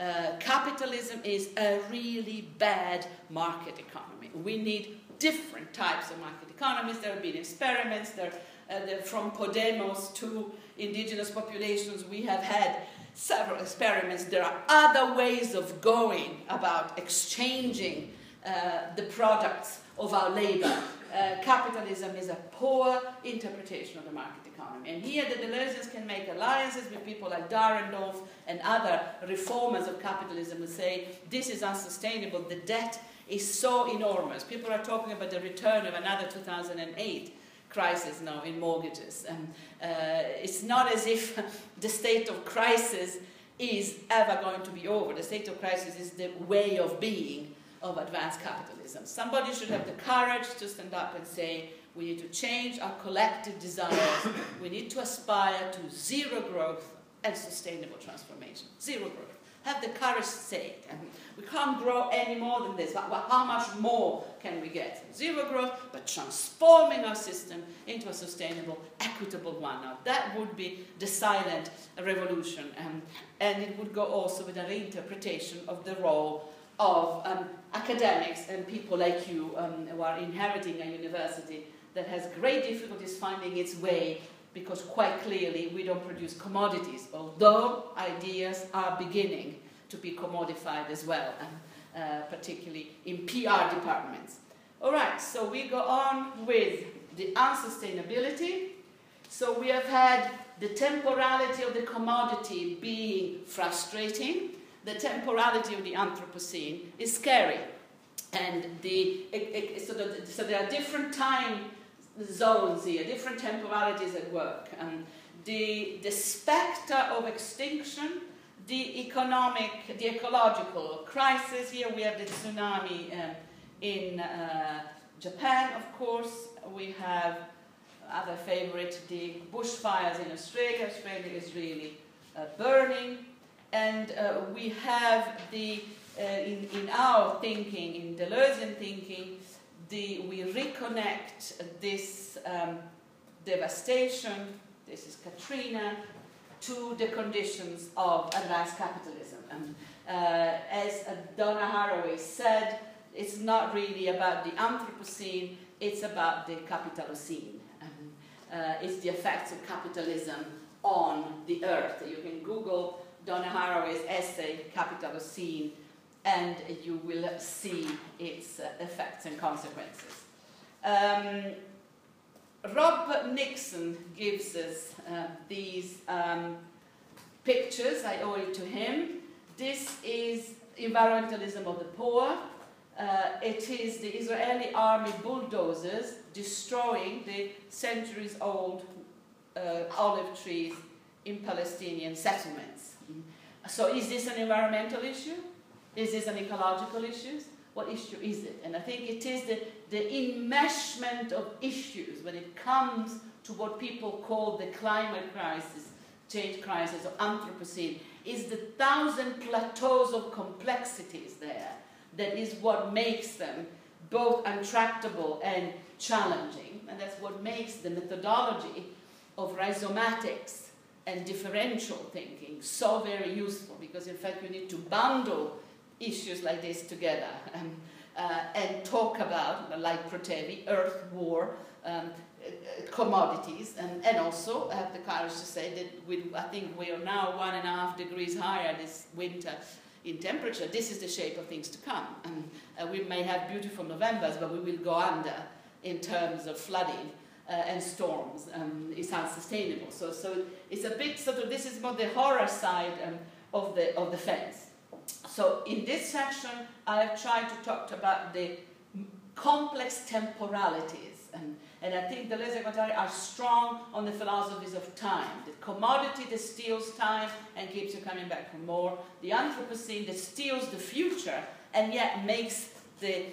Um, uh, capitalism is a really bad market economy. We need different types of market economies. There have been experiments there, uh, there, from Podemos to indigenous populations. We have had several experiments. There are other ways of going about exchanging uh, the products of our labor. Uh, capitalism is a poor interpretation of the market economy. And here the Deleuzians can make alliances with people like Dahrendorf and other reformers of capitalism who say this is unsustainable, the debt is so enormous. People are talking about the return of another two thousand eight. Crisis now in mortgages. Um, uh, it's not as if the state of crisis is ever going to be over. The state of crisis is the way of being of advanced capitalism. Somebody should have the courage to stand up and say, we need to change our collective desires. We need to aspire to zero growth and sustainable transformation. Zero growth. Have the courage to say it. And we can't grow any more than this. Well, how much more can we get? Zero growth, but transforming our system into a sustainable, equitable one. Now, that would be the silent revolution. Um, and it would go also with a reinterpretation of the role of um, academics and people like you um, who are inheriting a university that has great difficulties finding its way, because quite clearly we don't produce commodities, although ideas are beginning to be commodified as well, uh, uh, particularly in P R departments. All right, so we go on with the unsustainability. So we have had the temporality of the commodity being frustrating. The temporality of the Anthropocene is scary. And the, it, it, so, the, so there are different time zones here, different temporalities at work. Um, the, the spectre of extinction, the economic, the ecological crisis. Here we have the tsunami uh, in uh, Japan, of course. We have other favorite, the bushfires in Australia. Australia is really uh, burning. And uh, we have the, uh, in, in our thinking, in Deleuzean thinking, The, we reconnect this um, devastation, this is Katrina, to the conditions of advanced capitalism. And, uh, as Donna Haraway said, it's not really about the Anthropocene, it's about the Capitalocene. Um, uh, it's the effects of capitalism on the earth. You can Google Donna Haraway's essay, Capitalocene, and you will see its effects and consequences. Um, Rob Nixon gives us uh, these um, pictures. I owe it to him. This is environmentalism of the poor. Uh, it is the Israeli army bulldozers destroying the centuries-old uh, olive trees in Palestinian settlements. So is this an environmental issue? Is this an ecological issue? What issue is it? And I think it is the, the enmeshment of issues when it comes to what people call the climate crisis, change crisis, or Anthropocene, is the thousand plateaus of complexities there that is what makes them both untractable and challenging. And that's what makes the methodology of rhizomatics and differential thinking so very useful, because in fact you need to bundle issues like this together. Um, uh, and talk about, like Protevi, earth war, um, commodities, and, and also I have the courage to say that we, I think we are now one and a half degrees higher this winter in temperature. This is the shape of things to come. And, uh, we may have beautiful Novembers, but we will go under in terms of flooding uh, and storms. Um, it's unsustainable. So, so it's a bit sort of, this is more the horror side um, of, the, of the fence. So in this section, I've tried to talk about the complex temporalities. And, and I think Deleuze and Guattari are strong on the philosophies of time. The commodity that steals time and keeps you coming back for more. The Anthropocene that steals the future and yet makes the,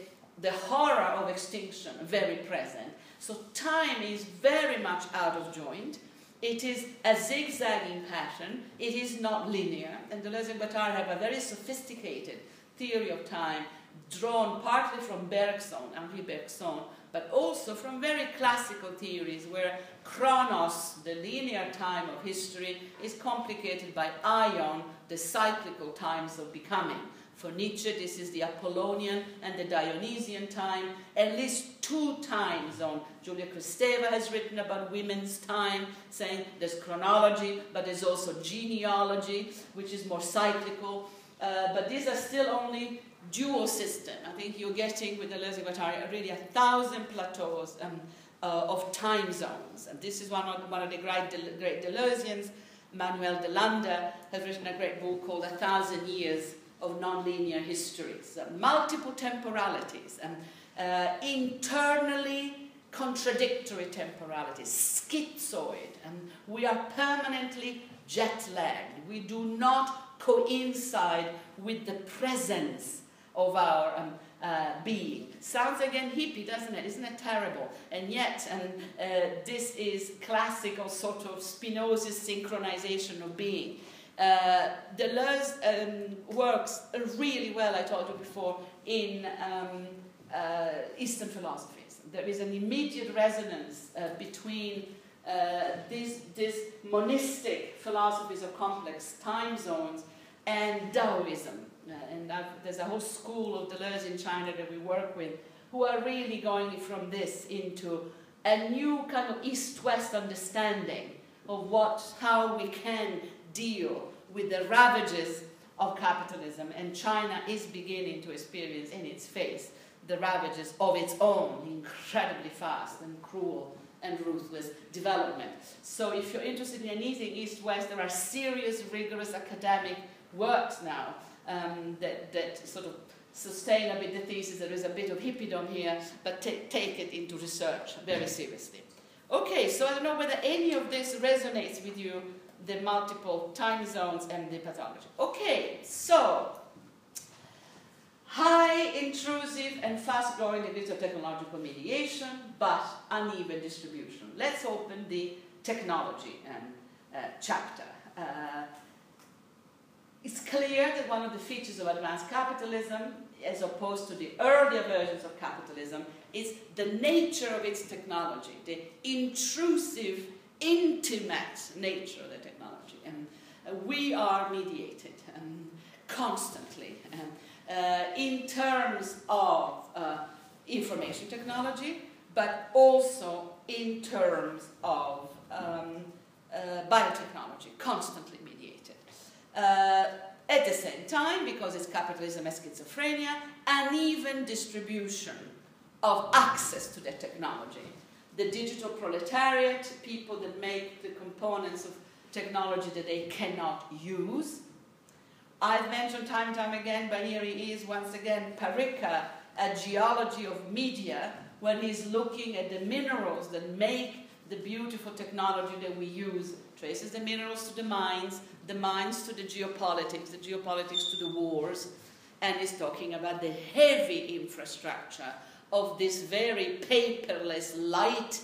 the horror of extinction very present. So time is very much out of joint. It is a zigzagging pattern. It is not linear. And Deleuze and Guattari have a very sophisticated theory of time drawn partly from Bergson, Henri Bergson, but also from very classical theories where chronos, the linear time of history, is complicated by aion, the cyclical times of becoming. For Nietzsche, this is the Apollonian and the Dionysian time, at least two time zones. Julia Kristeva has written about women's time, saying there's chronology, but there's also genealogy, which is more cyclical. Uh, but these are still only dual system. I think you're getting with Deleuze and Guattari really a thousand plateaus um, uh, of time zones. And this is one of, one of the great, Del great Deleuzians, Manuel Delander, has written a great book called A Thousand Years of Nonlinear Histories. Uh, multiple temporalities, and uh, internally contradictory temporalities, schizoid, and we are permanently jet-lagged. We do not coincide with the presence of our um, uh, being. Sounds again hippie, doesn't it? Isn't it terrible? And yet, and, uh, this is classical sort of Spinoza's synchronization of being. Uh, Deleuze um, works really well, I told you before, in um, uh, Eastern philosophies. There is an immediate resonance uh, between uh, these, these monistic philosophies of complex time zones and Taoism. Uh, and I've, there's a whole school of Deleuze in China that we work with who are really going from this into a new kind of East-West understanding of what, how we can deal with the ravages of capitalism. And China is beginning to experience in its face the ravages of its own incredibly fast and cruel and ruthless development. So if you're interested in anything East-West, there are serious, rigorous academic works now Um, that, that sort of sustain a bit the thesis. There is a bit of hippiedom here, but take it into research very seriously. Okay, so I don't know whether any of this resonates with you, the multiple time zones and the pathology. Okay, so high, intrusive, and fast-growing degrees of technological mediation, but uneven distribution. Let's open the technology um, uh, chapter. Uh, It's clear that one of the features of advanced capitalism, as opposed to the earlier versions of capitalism, is the nature of its technology, the intrusive, intimate nature of the technology. And we are mediated um, constantly um, uh, in terms of uh, information technology, but also in terms of um, uh, biotechnology, constantly mediated. Uh, at the same time, because it's capitalism and schizophrenia, uneven distribution of access to the technology. The digital proletariat, people that make the components of technology that they cannot use. I've mentioned time and time again, but here he is once again, Parikh, a geology of media, when he's looking at the minerals that make the beautiful technology that we use. Traces the minerals to the mines, the mines to the geopolitics, the geopolitics to the wars, and is talking about the heavy infrastructure of this very paperless, light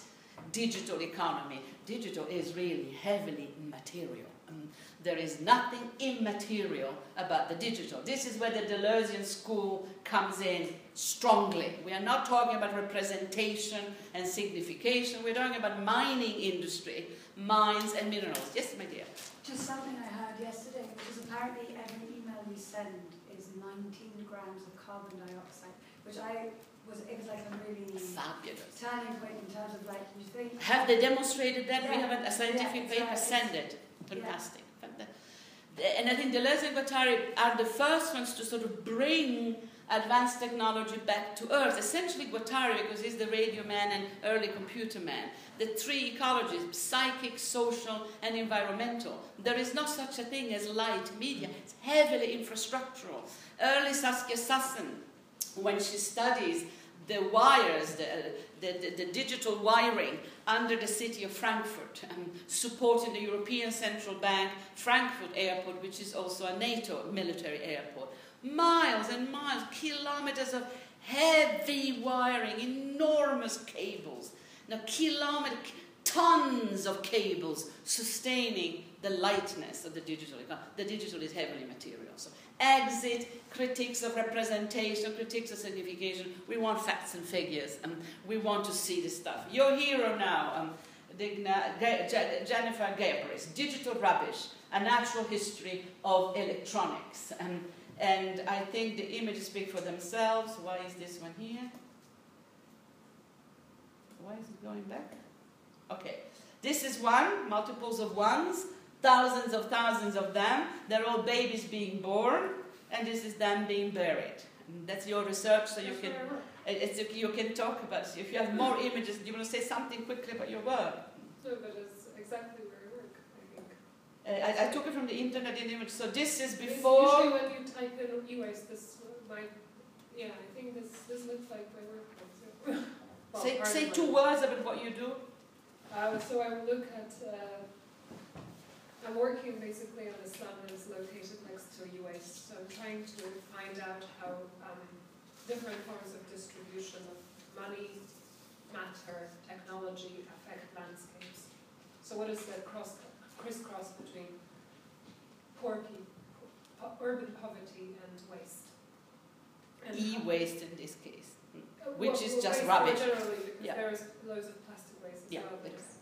digital economy. Digital is really heavily material. Um, there is nothing immaterial about the digital. This is where the Deleuzian school comes in strongly. We are not talking about representation and signification. We're talking about mining industry, mines and minerals. Yes, my dear? Just something I heard yesterday, which is apparently every email we send is nineteen grams of carbon dioxide, which I was, it was like a really fabulous turning point in terms of like you think. Have they demonstrated that? Yeah. We have a scientific yeah, paper, send it. Fantastic. Yeah. And I think Deleuze and Guattari are the first ones to sort of bring advanced technology back to Earth. Essentially Guattari, because he's the radio man and early computer man. The three ecologies, psychic, social, and environmental. There is no such a thing as light media. It's heavily infrastructural. Early Saskia Sassen, when she studies the wires, the, the, the, the digital wiring under the city of Frankfurt, um, supporting the European Central Bank, Frankfurt Airport, which is also a NATO military airport. Miles and miles, kilometers of heavy wiring, enormous cables. Now, kilometer, tons of cables sustaining the lightness of the digital economy. The digital is heavily material. So exit, critiques of representation, critiques of signification. We want facts and figures. Um, we want to see this stuff. Your hero now, um, Digna, G- Jennifer Gabris, Digital Rubbish, A Natural History of Electronics. Um, And I think the images speak for themselves. Why is this one here? Why is it going back? Okay. This is one, multiples of ones, thousands of thousands of them. They're all babies being born, and this is them being buried. And that's your research, so you can, it's, you can talk about it. If you have more images, do you want to say something quickly about your work? No, but it's exactly where I work, I think. I, I took it from the internet in image, so this is before. It's usually when you type in e-waste, this my yeah, I think this this looks like my work. Well, say say two words about what you do. Uh, so I look at. Uh, I'm working basically on a slum that is located next to e-waste, so I'm trying to find out how um, different forms of distribution of money, matter, technology affect landscapes. So what is the cross? crisscross between poor people, po urban poverty and waste. E-waste in this case, mm. which well, is well, just rubbish. Yeah. There is loads of plastic waste as yeah, well. Exactly.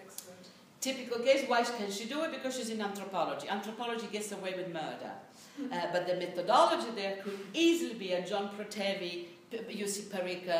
Next, um, next word. Typical case, why can she do it? Because she's in anthropology. Anthropology gets away with murder. uh, but the methodology there could easily be a John Protevi, Jussi Parikka,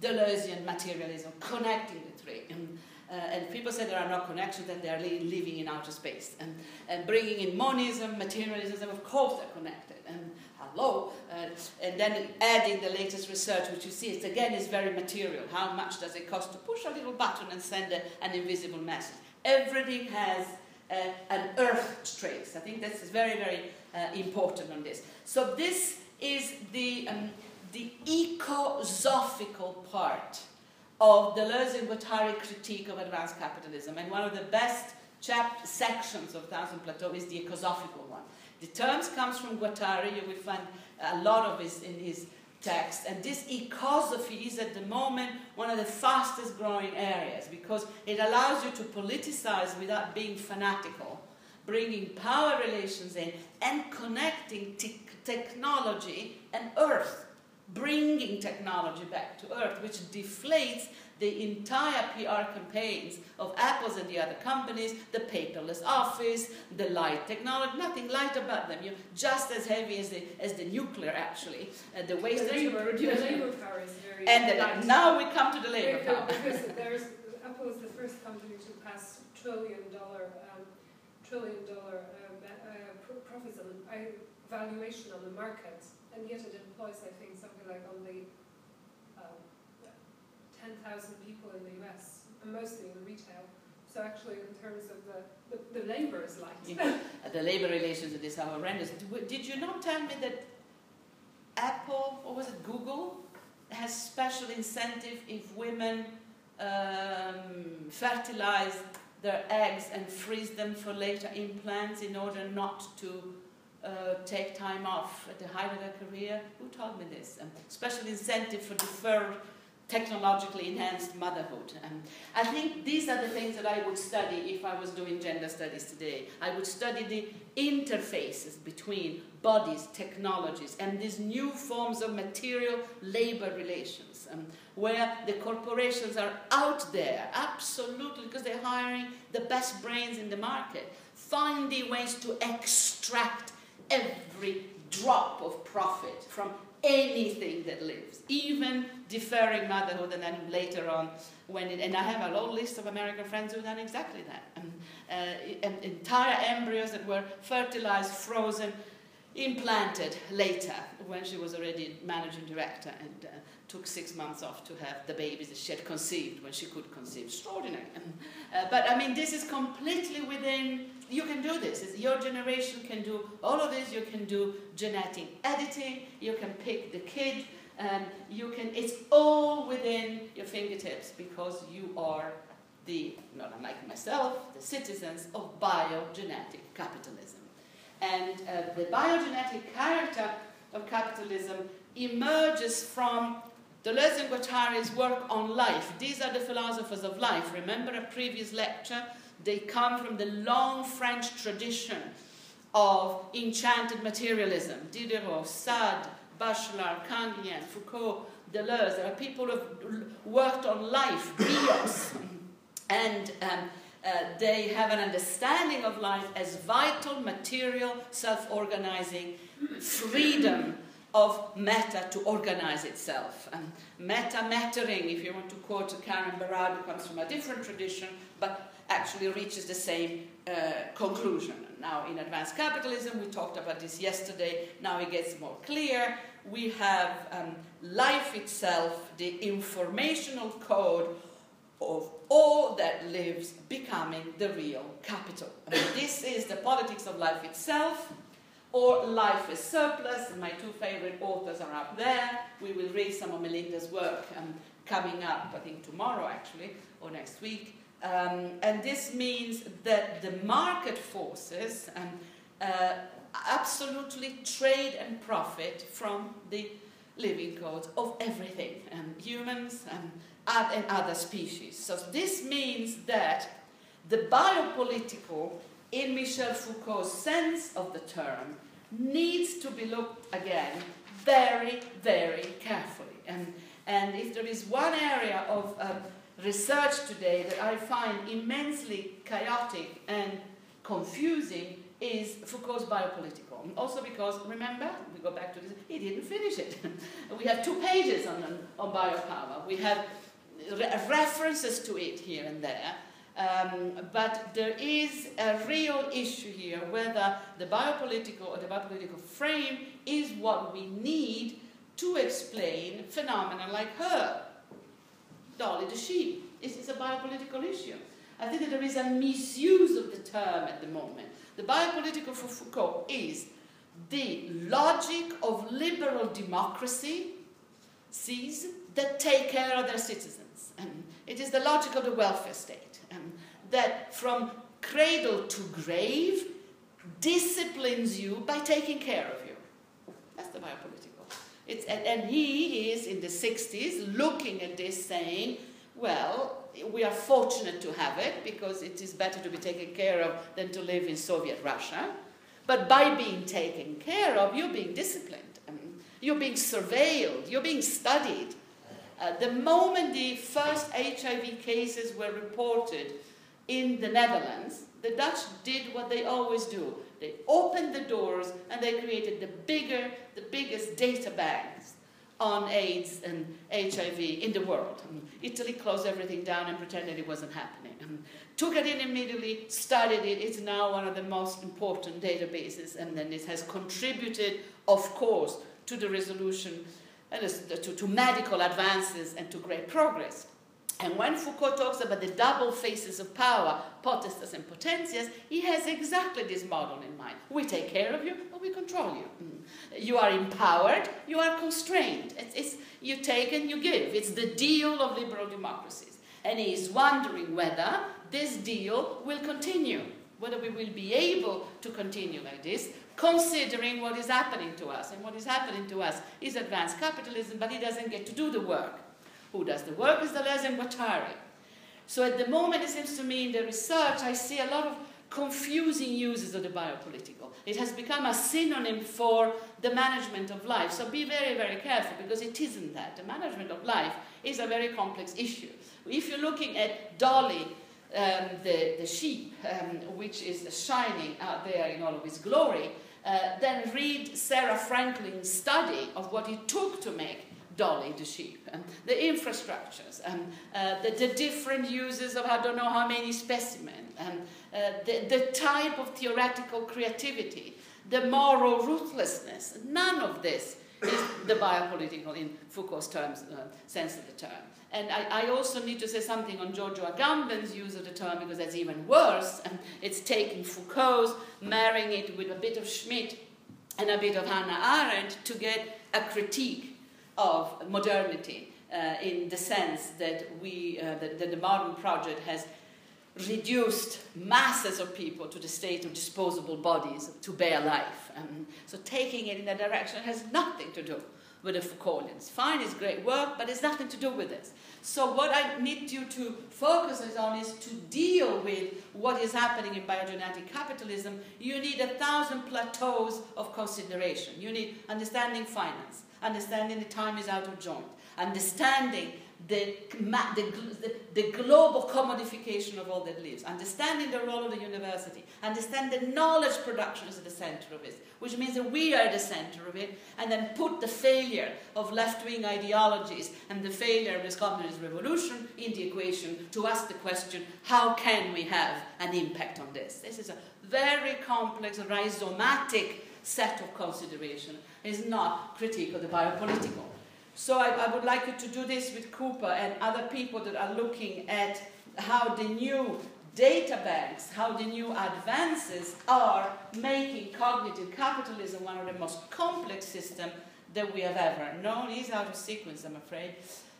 Deleuzian materialism, connecting the three. And, Uh, and people say there are no connections, that they are li living in outer space. And, and bringing in monism, materialism, of course they're connected. And hello. Uh, and then adding the latest research, which you see, it's, again, is very material. How much does it cost to push a little button and send a, an invisible message? Everything has uh, an earth trace. I think that's very, very uh, important on this. So this is the, um, the ecosophical part of Deleuze and Guattari critique of advanced capitalism. And one of the best chap sections of Thousand Plateau is the ecosophical one. The terms comes from Guattari, you will find a lot of it in his text. And this ecosophy is at the moment one of the fastest growing areas because it allows you to politicize without being fanatical, bringing power relations in and connecting te technology and earth. Bringing technology back to Earth, which deflates the entire P R campaigns of Apple's and the other companies, the paperless office, the light technology, nothing light about them. You're just as heavy as the, as the nuclear, actually, and the waste that you were reducing. And the, now we come to the labor power. Because there's, Apple is the first company to pass trillion dollar, um, trillion dollar um, uh, profits and valuation on the market. And yet it employs, I think, something like only um, ten thousand people in the U S, mostly in retail. So actually, in terms of the, the, the labor is light. Yeah. The labor relations of this are horrendous. Did you not tell me that Apple, or was it Google, has special incentive if women um, fertilize their eggs and freeze them for later implants in order not to Uh, take time off at the height of their career? Who told me this? Um, special incentive for deferred, technologically enhanced motherhood. Um, I think these are the things that I would study if I was doing gender studies today. I would study the interfaces between bodies, technologies, and these new forms of material labor relations, um, where the corporations are out there, absolutely, because they're hiring the best brains in the market, finding ways to extract every drop of profit from anything that lives, even deferring motherhood, and then later on, when it, and I have a long list of American friends who've done exactly that. Um, uh, and entire embryos that were fertilized, frozen, implanted later, when she was already managing director, and uh, took six months off to have the babies that she had conceived when she could conceive. Extraordinary. Uh, but I mean, this is completely within, you can do this. It's, your generation can do all of this. You can do genetic editing. You can pick the kid. Um, you can, it's all within your fingertips, because you are the, not unlike myself, the citizens of biogenetic capitalism. And uh, the biogenetic character of capitalism emerges from Deleuze and Guattari's work on life. These are the philosophers of life. Remember a previous lecture? They come from the long French tradition of enchanted materialism. Diderot, Sade, Bachelard, Canguilhem, Foucault, Deleuze. There are people who have worked on life, bios, and um, uh, they have an understanding of life as vital, material, self-organizing freedom of meta to organize itself. Um, Meta-mattering, if you want to quote Karen Berard, who comes from a different tradition, but actually reaches the same uh, conclusion. Now, in advanced capitalism, we talked about this yesterday, now it gets more clear. We have um, life itself, the informational code of all that lives, becoming the real capital. I mean, this is the politics of life itself, or Life is Surplus. My two favorite authors are up there. We will read some of Melinda's work um, coming up, I think tomorrow actually, or next week. Um, and this means that the market forces um, uh, absolutely trade and profit from the living codes of everything, um, humans um, and other species. So this means that the biopolitical, in Michel Foucault's sense of the term, needs to be looked again very, very carefully. And, and if there is one area of uh, research today that I find immensely chaotic and confusing, is Foucault's biopolitical. Also because, remember, we go back to this, he didn't finish it. We have two pages on, on biopower. We have re references to it here and there. Um, but there is a real issue here, whether the biopolitical or the biopolitical frame is what we need to explain phenomena like her, Dolly the sheep. This is a biopolitical issue. I think that there is a misuse of the term at the moment. The biopolitical for Foucault is the logic of liberal democracy sees that take care of their citizens. Um, it is the logic of the welfare state. Um, that from cradle to grave disciplines you by taking care of you. That's the biopolitical. It's, and, and he is, in the sixties, looking at this saying, well, we are fortunate to have it, because it is better to be taken care of than to live in Soviet Russia. But by being taken care of, you're being disciplined. Um, you're being surveilled. You're being studied. Uh, the moment the first H I V cases were reported in the Netherlands, the Dutch did what they always do. They opened the doors and they created the bigger, the biggest data banks on AIDS and H I V in the world. Um, Italy closed everything down and pretended it wasn't happening. Um, took it in immediately, studied it. It's now one of the most important databases, and then it has contributed, of course, to the resolution and to, to medical advances and to great progress. And when Foucault talks about the double faces of power, potestas and potentias, he has exactly this model in mind. We take care of you, but we control you. You are empowered, you are constrained. It's, it's, you take and you give. It's the deal of liberal democracies. And he is wondering whether this deal will continue, whether we will be able to continue like this, considering what is happening to us. And what is happening to us is advanced capitalism, but he doesn't get to do the work. Who does the work is Deleuze and Guattari. So at the moment, it seems to me, in the research, I see a lot of confusing uses of the biopolitical. It has become a synonym for the management of life. So be very, very careful, because it isn't that. The management of life is a very complex issue. If you're looking at Dolly, um, the, the sheep, um, which is shining out there in all of its glory, Uh, then read Sarah Franklin's study of what it took to make Dolly the sheep, and the infrastructures, and uh, the, the different uses of I don't know how many specimens, and uh, the, the type of theoretical creativity, the moral ruthlessness. None of this is the biopolitical in Foucault's terms, uh, sense of the term. And I, I also need to say something on Giorgio Agamben's use of the term, because that's even worse. And it's taking Foucault's, marrying it with a bit of Schmidt and a bit of Hannah Arendt to get a critique of modernity uh, in the sense that, we, uh, that, that the modern project has reduced masses of people to the state of disposable bodies to bear life. Um, so taking it in that direction has nothing to do with the Foucauldians. Fine, it's great work, but it's nothing to do with this. So what I need you to focus on is to deal with what is happening in biogenetic capitalism. You need a thousand plateaus of consideration. You need understanding finance, understanding the time is out of joint, understanding the, the, the, the global commodification of all that lives, understanding the role of the university, understand the knowledge production is at the center of it, which means that we are the center of it, and then put the failure of left-wing ideologies and the failure of this communist revolution in the equation to ask the question, how can we have an impact on this? This is a very complex, rhizomatic set of consideration. It's not critique of the biopolitical. So I, I would like you to do this with Cooper and other people that are looking at how the new data banks, how the new advances are making cognitive capitalism one of the most complex systems that we have ever known. He's out of sequence, I'm afraid.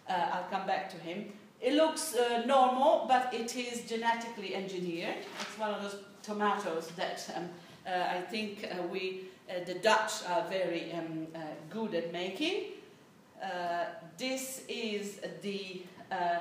Uh, I'll come back to him. It looks uh, normal, but it is genetically engineered. It's one of those tomatoes that um, uh, I think uh, we, uh, the Dutch are very um, uh, good at making. Uh, this is the uh,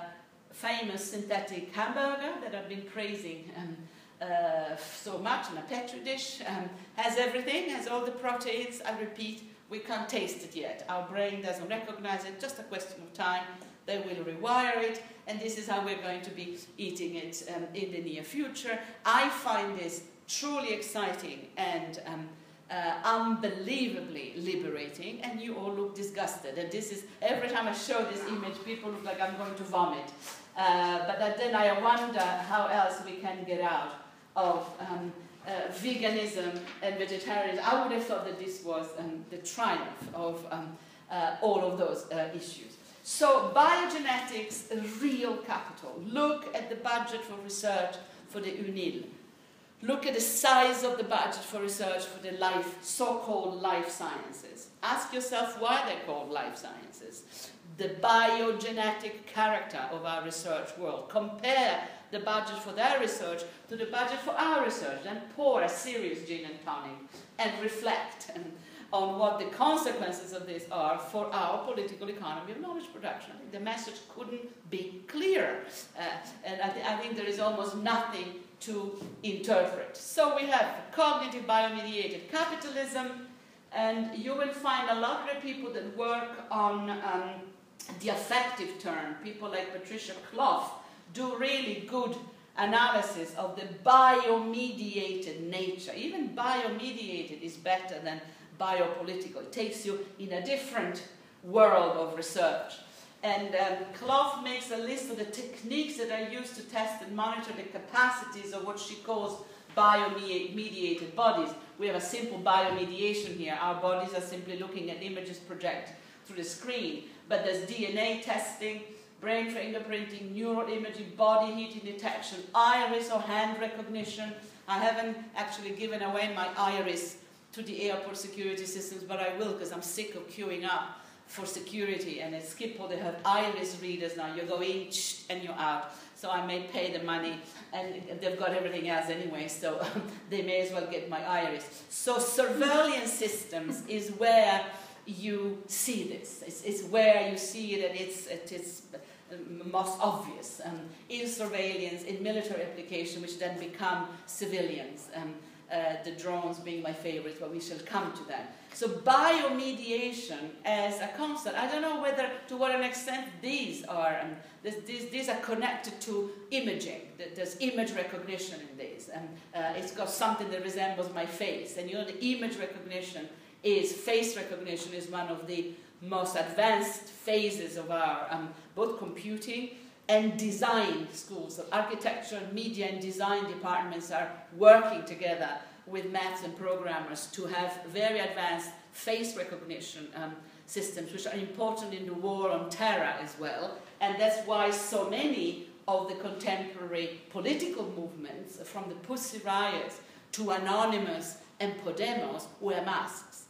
famous synthetic hamburger that I've been praising um, uh, so much in a petri dish. Um, has everything, has all the proteins. I repeat, we can't taste it yet. Our brain doesn't recognize it, just a question of time. They will rewire it, and this is how we're going to be eating it um, in the near future. I find this truly exciting and um, Uh, unbelievably liberating, and you all look disgusted. And this is, every time I show this image, people look like I'm going to vomit. Uh, but then I wonder how else we can get out of um, uh, veganism and vegetarianism. I would have thought that this was um, the triumph of um, uh, all of those uh, issues. So biogenetics, real capital. Look at the budget for research for the U N I L. Look at the size of the budget for research for the life, so-called life sciences. Ask yourself why they're called life sciences. The biogenetic character of our research world. Compare the budget for their research to the budget for our research, and pour a serious gin and tonic and reflect on what the consequences of this are for our political economy of knowledge production. The message couldn't be clearer. Uh, and I, th I think there is almost nothing to interpret. So we have cognitive biomediated capitalism, and you will find a lot of people that work on um, the affective term. People like Patricia Clough do really good analysis of the biomediated nature. Even biomediated is better than biopolitical. It takes you in a different world of research. And um, Clough makes a list of the techniques that are used to test and monitor the capacities of what she calls biomediated bodies. We have a simple biomediation here. Our bodies are simply looking at images projected through the screen. But there's D N A testing, brain fingerprinting, neural imaging, body heating detection, iris or hand recognition. I haven't actually given away my iris to the airport security systems, but I will, because I'm sick of queuing up for security, and at Schiphol they have iris readers now. You go in and you're out. So I may pay the money, and they've got everything else anyway, so they may as well get my iris. So surveillance systems is where you see this. It's, it's where you see it, and it's, it is most obvious um, in surveillance, in military application, which then become civilians. Um, uh, the drones being my favorite, but we shall come to that. So biomediation as a concept, I don't know whether to what an extent these are, um, this, these, these are connected to imaging. There's image recognition in these, and uh, it's got something that resembles my face. And you know, the image recognition is, face recognition is one of the most advanced phases of our um, both computing and design schools. So architecture, media and design departments are working together with maths and programmers to have very advanced face recognition um, systems, which are important in the war on terror as well. And that's why so many of the contemporary political movements, from the Pussy Riots to Anonymous and Podemos, wear masks.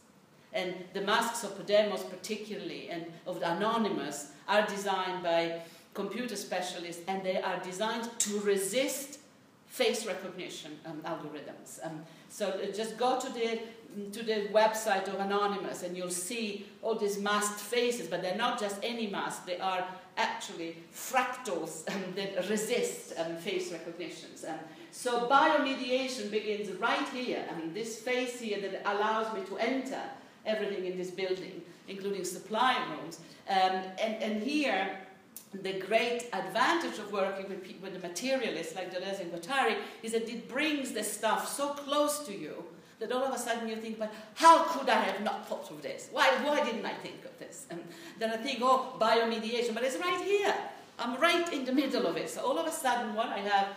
And the masks of Podemos particularly, and of the Anonymous, are designed by computer specialists, and they are designed to resist face recognition um, algorithms. Um, so just go to the, to the website of Anonymous and you'll see all these masked faces, but they're not just any masks, they are actually fractals um, that resist um, face recognitions. Um, so biomediation begins right here, I mean, this face here that allows me to enter everything in this building, including supply rooms. Um, and, and here, the great advantage of working with, with the materialists like Deleuze and Guattari is that it brings the stuff so close to you that all of a sudden you think, but how could I have not thought of this? Why, why didn't I think of this? And then I think, oh, biomediation, but it's right here. I'm right in the middle of it. So all of a sudden what I have,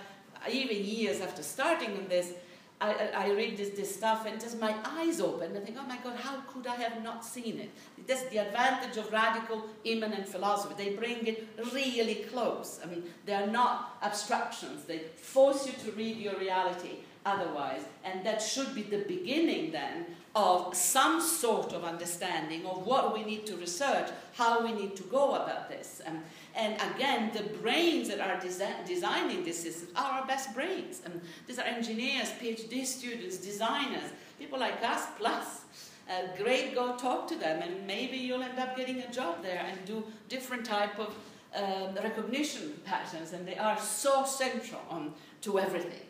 even years after starting on this, I, I read this, this stuff and just my eyes open. I think, oh my God, how could I have not seen it? That's the advantage of radical, immanent philosophy. They bring it really close. I mean, they are not abstractions. They force you to read your reality otherwise. And that should be the beginning then of some sort of understanding of what we need to research, how we need to go about this. Um, and again, the brains that are desi designing this system are our best brains. Um, these are engineers, PhD students, designers, people like us, plus. Uh, great, go talk to them and maybe you'll end up getting a job there and do different type of um, recognition patterns, and they are so central on, to everything.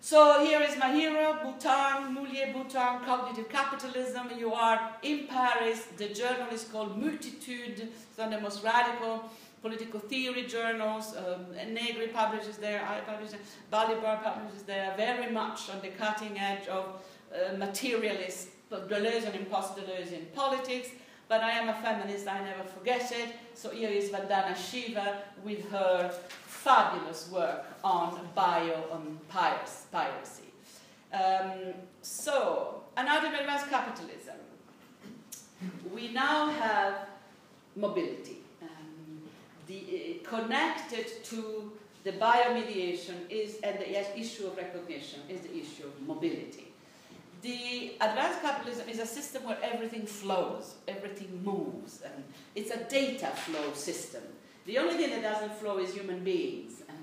So here is my hero, Boutang, Mullier Boutang, Cognitive Capitalism. You are in Paris. The journal is called Multitude. It's one of the most radical political theory journals. Um, Negri publishes there, I publish there, Balibar publishes there, very much on the cutting edge of uh, materialist, Deleuzean and post-Deleuzean politics. But I am a feminist, I never forget it. So here is Vandana Shiva with her fabulous work on bio um, piracy. Um, so, another advanced capitalism. We now have mobility. Um, the, uh, connected to the biomediation is, and the issue of recognition is the issue of mobility. The advanced capitalism is a system where everything flows, everything moves. And it's a data flow system. The only thing that doesn't flow is human beings. And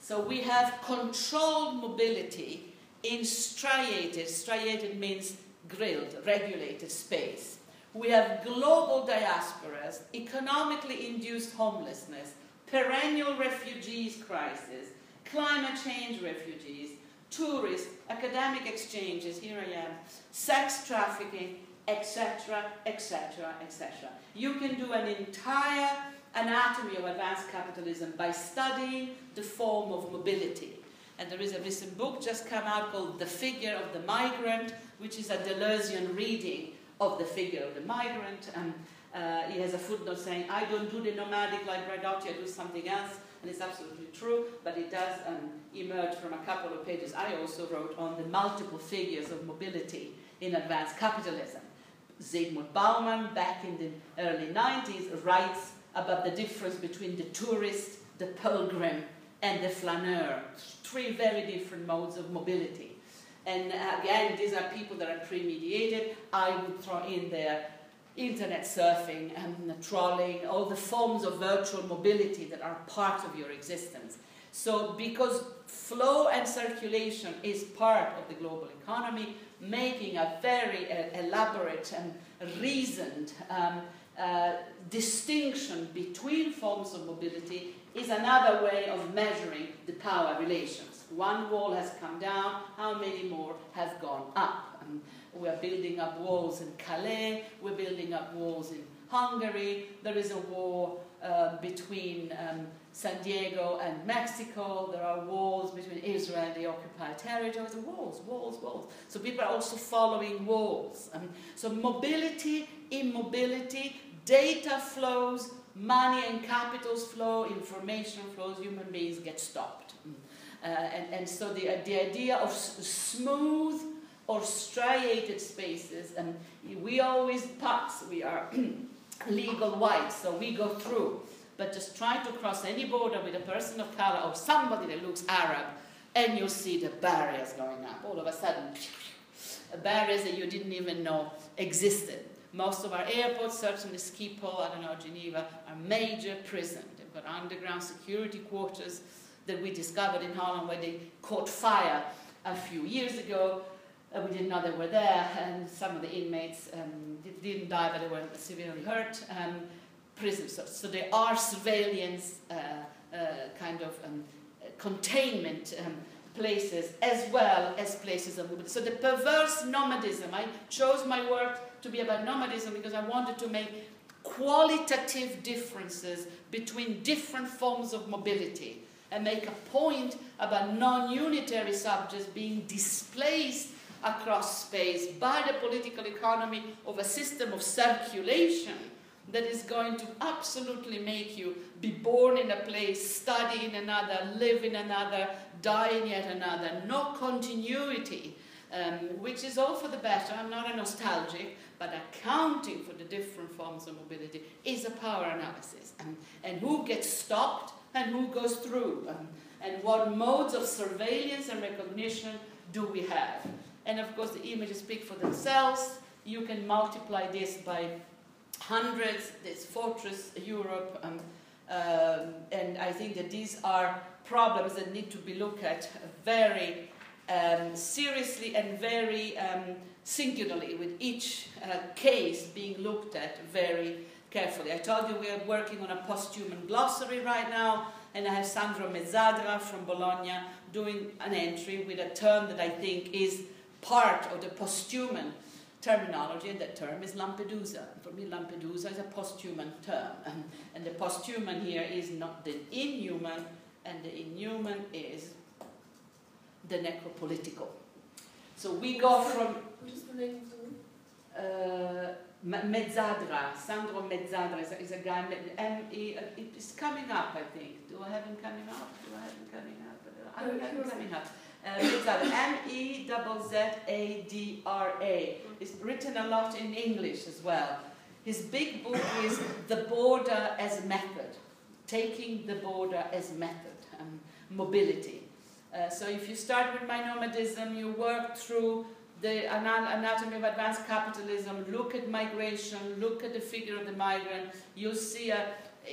so we have controlled mobility in striated, striated means grilled, regulated space. We have global diasporas, economically induced homelessness, perennial refugees crisis, climate change refugees, tourists, academic exchanges, here I am, sex trafficking, et cetera, et cetera, et cetera. You can do an entire anatomy of advanced capitalism by studying the form of mobility. And there is a recent book just come out called The Figure of the Migrant, which is a Deleuzean reading of the figure of the migrant. And uh, he has a footnote saying, I don't do the nomadic like Bradotti, I do something else. And it's absolutely true, but it does um, emerge from a couple of pages I also wrote on the multiple figures of mobility in advanced capitalism. Zygmunt Bauman, back in the early nineties, writes about the difference between the tourist, the pilgrim, and the flaneur. Three very different modes of mobility. And again, these are people that are pre-mediated. I would throw in there internet surfing and trolling, all the forms of virtual mobility that are part of your existence. So because flow and circulation is part of the global economy, making a very uh, elaborate and reasoned um, uh, distinction between forms of mobility is another way of measuring the power relations. One wall has come down, how many more have gone up? And we are building up walls in Calais, we're building up walls in Hungary, there is a war uh, between um, San Diego and Mexico, there are walls between Israel and the occupied territories, walls, walls, walls. So people are also following walls. Um, so mobility, immobility, data flows, money and capitals flow, information flows, human beings get stopped. Uh, and, and so the, the idea of smooth or striated spaces, and we always pass, we are legal white, so we go through. But just try to cross any border with a person of color or somebody that looks Arab, and you'll see the barriers going up. All of a sudden, barriers that you didn't even know existed. Most of our airports, certainly Schiphol, I don't know, Geneva, are major prisons. They've got underground security quarters that we discovered in Holland where they caught fire a few years ago. Uh, we didn't know they were there, and some of the inmates um, didn't die, but they were severely hurt. Um, prisons, so, so there are surveillance uh, uh, kind of um, containment um, places as well as places of movement. So the perverse nomadism, I chose my work to be about nomadism because I wanted to make qualitative differences between different forms of mobility and make a point about non-unitary subjects being displaced across space by the political economy of a system of circulation that is going to absolutely make you be born in a place, study in another, live in another, die in yet another, no continuity. Um, which is all for the better. I'm not a nostalgic, but accounting for the different forms of mobility is a power analysis. And, and who gets stopped and who goes through? And, and what modes of surveillance and recognition do we have? And of course, the images speak for themselves. You can multiply this by hundreds, this fortress Europe. Um, um, and I think that these are problems that need to be looked at very Um, seriously and very um, singularly, with each uh, case being looked at very carefully. I told you we are working on a post-human glossary right now, and I have Sandro Mezzadra from Bologna doing an entry with a term that I think is part of the post-human terminology, and that term is Lampedusa. For me, Lampedusa is a post-human term, and, and the post-human here is not the inhuman, and the inhuman is the necropolitical. So we go from uh, Mezzadra, Sandro Mezzadra is a, is a guy, and he, uh, it's coming up, I think. Do I have him coming up? Do I have him coming up? I don't have him coming up. Uh, Mezzadra, M E Z Z A D R A. It's written a lot in English as well. His big book is The Border as Method, Taking the Border as Method, um, Mobility. Uh, so if you start with my nomadism, you work through the anatomy of advanced capitalism, look at migration, look at the figure of the migrant, you'll see, a,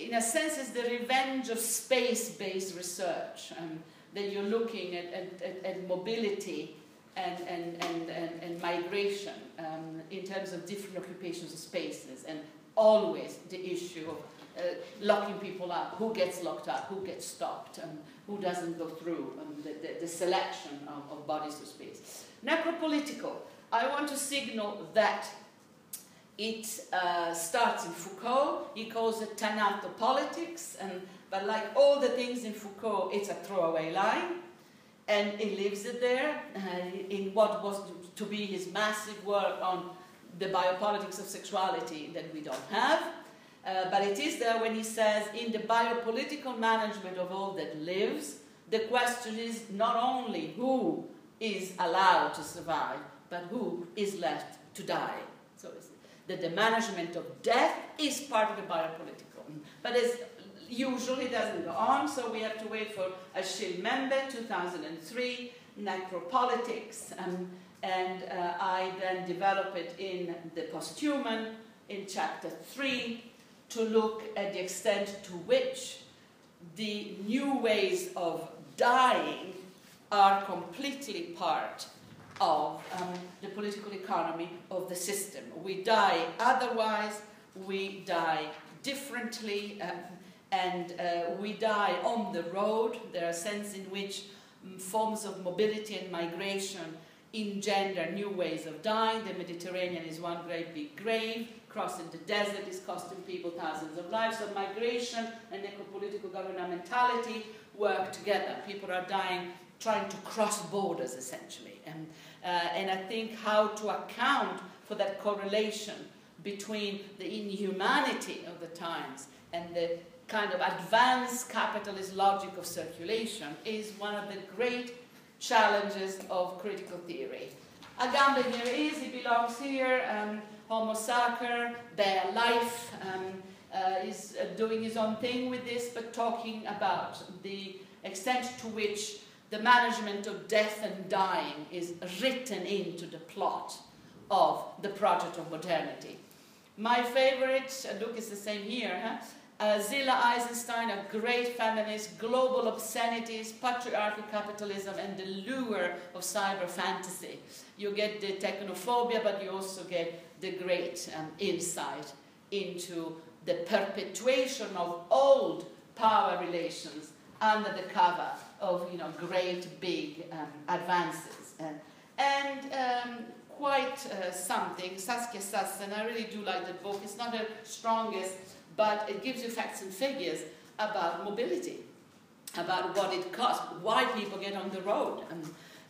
in a sense, it's the revenge of space-based research, um, that you're looking at, at, at, at mobility and, and, and, and, and migration um, in terms of different occupations of spaces, and always the issue of Uh, locking people up, who gets locked up, who gets stopped, um, who doesn't go through, um, the, the, the selection of, of bodies to space. Necropolitical, I want to signal that it uh, starts in Foucault. He calls it thanatopolitics, and, but like all the things in Foucault, it's a throwaway line, and he leaves it there uh, in what was to be his massive work on the biopolitics of sexuality that we don't have. Uh, but it is there when he says, in the biopolitical management of all that lives, the question is not only who is allowed to survive, but who is left to die. So it's that the management of death is part of the biopolitical. But as usual, it doesn't go on, so we have to wait for Achille Mbembe, two thousand three, Necropolitics, um, and uh, I then develop it in the posthuman, in chapter three, to look at the extent to which the new ways of dying are completely part of um, the political economy of the system. We die otherwise, we die differently, um, and uh, we die on the road. There are a sense in which forms of mobility and migration engender new ways of dying. The Mediterranean is one great big grave. Crossing the desert is costing people thousands of lives. So migration and eco-political governmentality work together. People are dying trying to cross borders, essentially. And, uh, and I think how to account for that correlation between the inhumanity of the times and the kind of advanced capitalist logic of circulation is one of the great challenges of critical theory. Agamben here is, he belongs here, um, Homo Sacer, Bare Life, um, uh, is uh, doing his own thing with this, but talking about the extent to which the management of death and dying is written into the plot of the project of modernity. My favorite, uh, look, is the same here, huh? Uh, Zillah Eisenstein, a great feminist, global obscenities, patriarchal capitalism, and the lure of cyber fantasy. You get the technophobia, but you also get the great um, insight into the perpetuation of old power relations under the cover of, you know, great big um, advances. And, and um, quite uh, something, Saskia Sassen, I really do like the book. It's not her strongest, but it gives you facts and figures about mobility, about what it costs, why people get on the road, and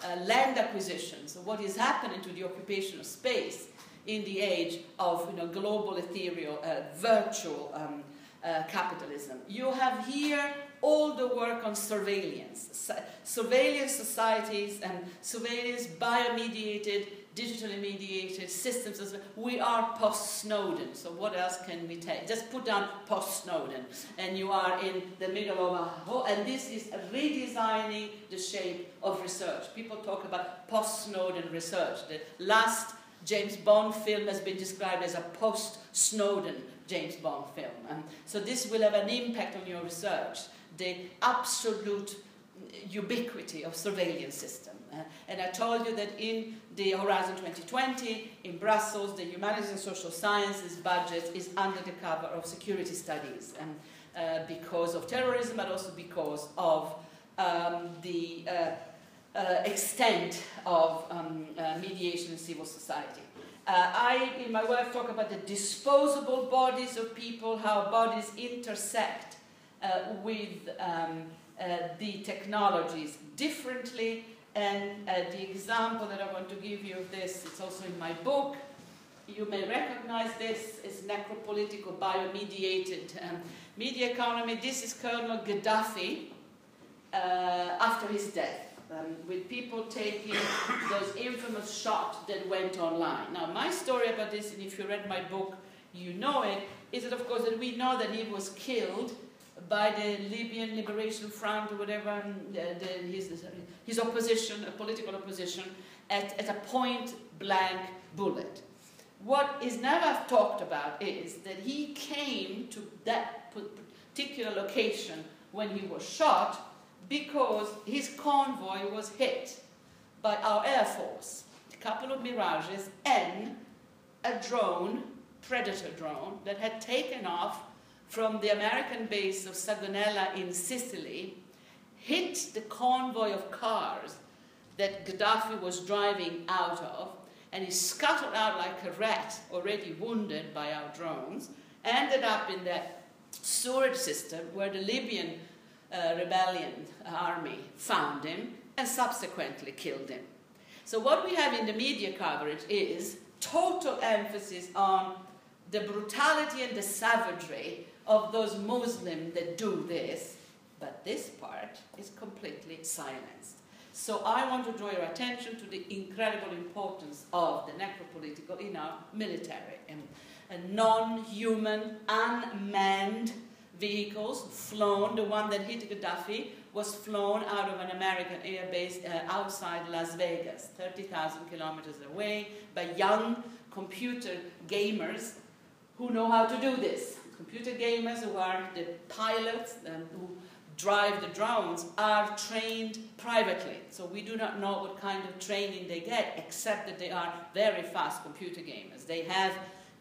uh, land acquisitions, what is happening to the occupational space in the age of, you know, global, ethereal, uh, virtual um, uh, capitalism. You have here all the work on surveillance, surveillance societies and surveillance biomediated, digitally mediated systems. As well. We are post-Snowden, so what else can we take? Just put down post-Snowden, and you are in the middle of a whole, and this is redesigning the shape of research. People talk about post-Snowden research. The last James Bond film has been described as a post-Snowden James Bond film. And so this will have an impact on your research, the absolute ubiquity of surveillance system. Uh, and I told you that in the Horizon twenty twenty, in Brussels, the humanities and social sciences budget is under the cover of security studies, and, uh, because of terrorism, but also because of um, the uh, uh, extent of um, uh, mediation in civil society. Uh, I, in my work, talk about the disposable bodies of people, how bodies intersect uh, with um, uh, the technologies differently. And uh, the example that I want to give you of this, it's also in my book, you may recognize this, is necropolitical biomediated um, media economy. This is Colonel Gaddafi uh, after his death, um, with people taking those infamous shots that went online. Now, my story about this, and if you read my book, you know it, is that, of course, that we know that he was killed by the Libyan Liberation Front or whatever, the, the, his, his opposition, a political opposition, at, at a point-blank bullet. What is never talked about is that he came to that particular location when he was shot because his convoy was hit by our air force, a couple of Mirages, and a drone, predator drone, that had taken off from the American base of Sagonella in Sicily, hit the convoy of cars that Gaddafi was driving out of, and he scuttled out like a rat, already wounded by our drones, ended up in that sewage system where the Libyan uh, rebellion army found him and subsequently killed him. So what we have in the media coverage is total emphasis on the brutality and the savagery of those Muslims that do this, but this part is completely silenced. So I want to draw your attention to the incredible importance of the necropolitical in our military, and, and non-human, unmanned vehicles flown. The one that hit Gaddafi was flown out of an American airbase uh, outside Las Vegas, thirty thousand kilometers away, by young computer gamers who know how to do this. Computer gamers who are the pilots and who drive the drones are trained privately. So we do not know what kind of training they get, except that they are very fast computer gamers. They have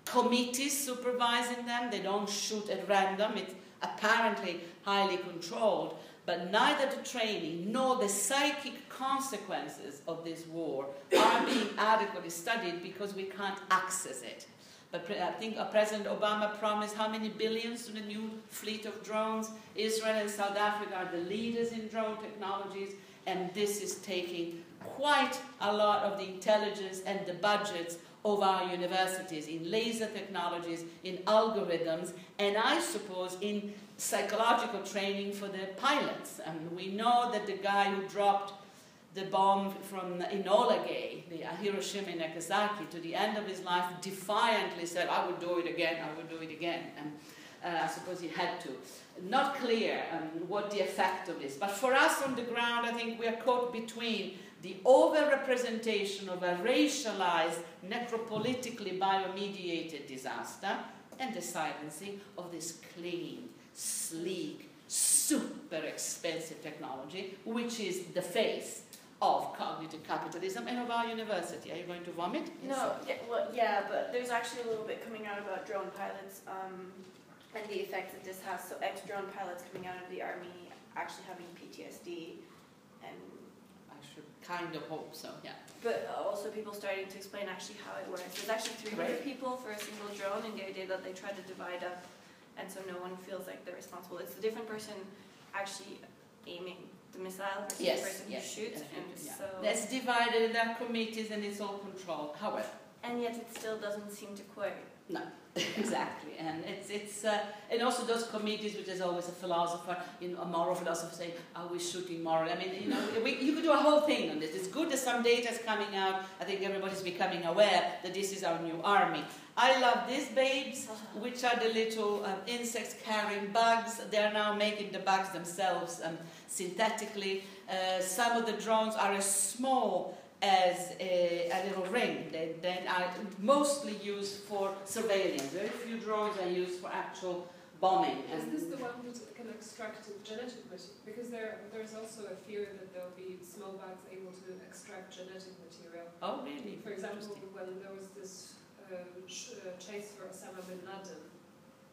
committees supervising them. They don't shoot at random. It's apparently highly controlled. but neither the training nor the psychic consequences of this war are being adequately studied because we can't access it. But I think President Obama promised how many billions to the new fleet of drones. Israel and South Africa are the leaders in drone technologies, and this is taking quite a lot of the intelligence and the budgets of our universities in laser technologies, in algorithms, and I suppose in psychological training for the pilots. And we know that the guy who dropped the bomb from Enola Gay, the Hiroshima and Nagasaki, to the end of his life defiantly said, I would do it again, I would do it again. And uh, I suppose he had to. Not clear um, what the effect of this. But for us on the ground, I think we are caught between the overrepresentation of a racialized, necropolitically biomediated disaster and the silencing of this clean, sleek, super expensive technology, which is the face of cognitive capitalism and of our university. Are you going to vomit? Yes. No, yeah, well, yeah, but there's actually a little bit coming out about drone pilots um, and the effects that this has. So ex-drone pilots coming out of the army actually having P T S D and... kind of hope so, yeah. But also people starting to explain actually how it works. There's actually three hundred right. people for a single drone, and the idea that they try to divide up, and so no one feels like they're responsible. It's the different person actually aiming the missile versus yes, the person yes, who shoots. Yes, and yeah. so that's divided, there are committees, and it's all controlled. However, and yet it still doesn't seem to query. No, exactly, and it's it's uh, and also those committees, which is always a philosopher, you know, a moral philosopher saying, "Are we shooting moral?" I mean, you know, we, you could do a whole thing on this. It's good that some data is coming out. I think everybody's becoming aware that this is our new army. I love these babes, which are the little um, insects carrying bugs. They are now making the bugs themselves um, synthetically. Uh, some of the drones are as small as a, a little ring that, that are mostly used for surveillance. Very few drones are used for actual bombing. Is and this the one that can extract genetic material? Because there, there's also a fear that there'll be small bugs able to extract genetic material. Oh, really? For example, when there was this uh, chase for Osama bin Laden,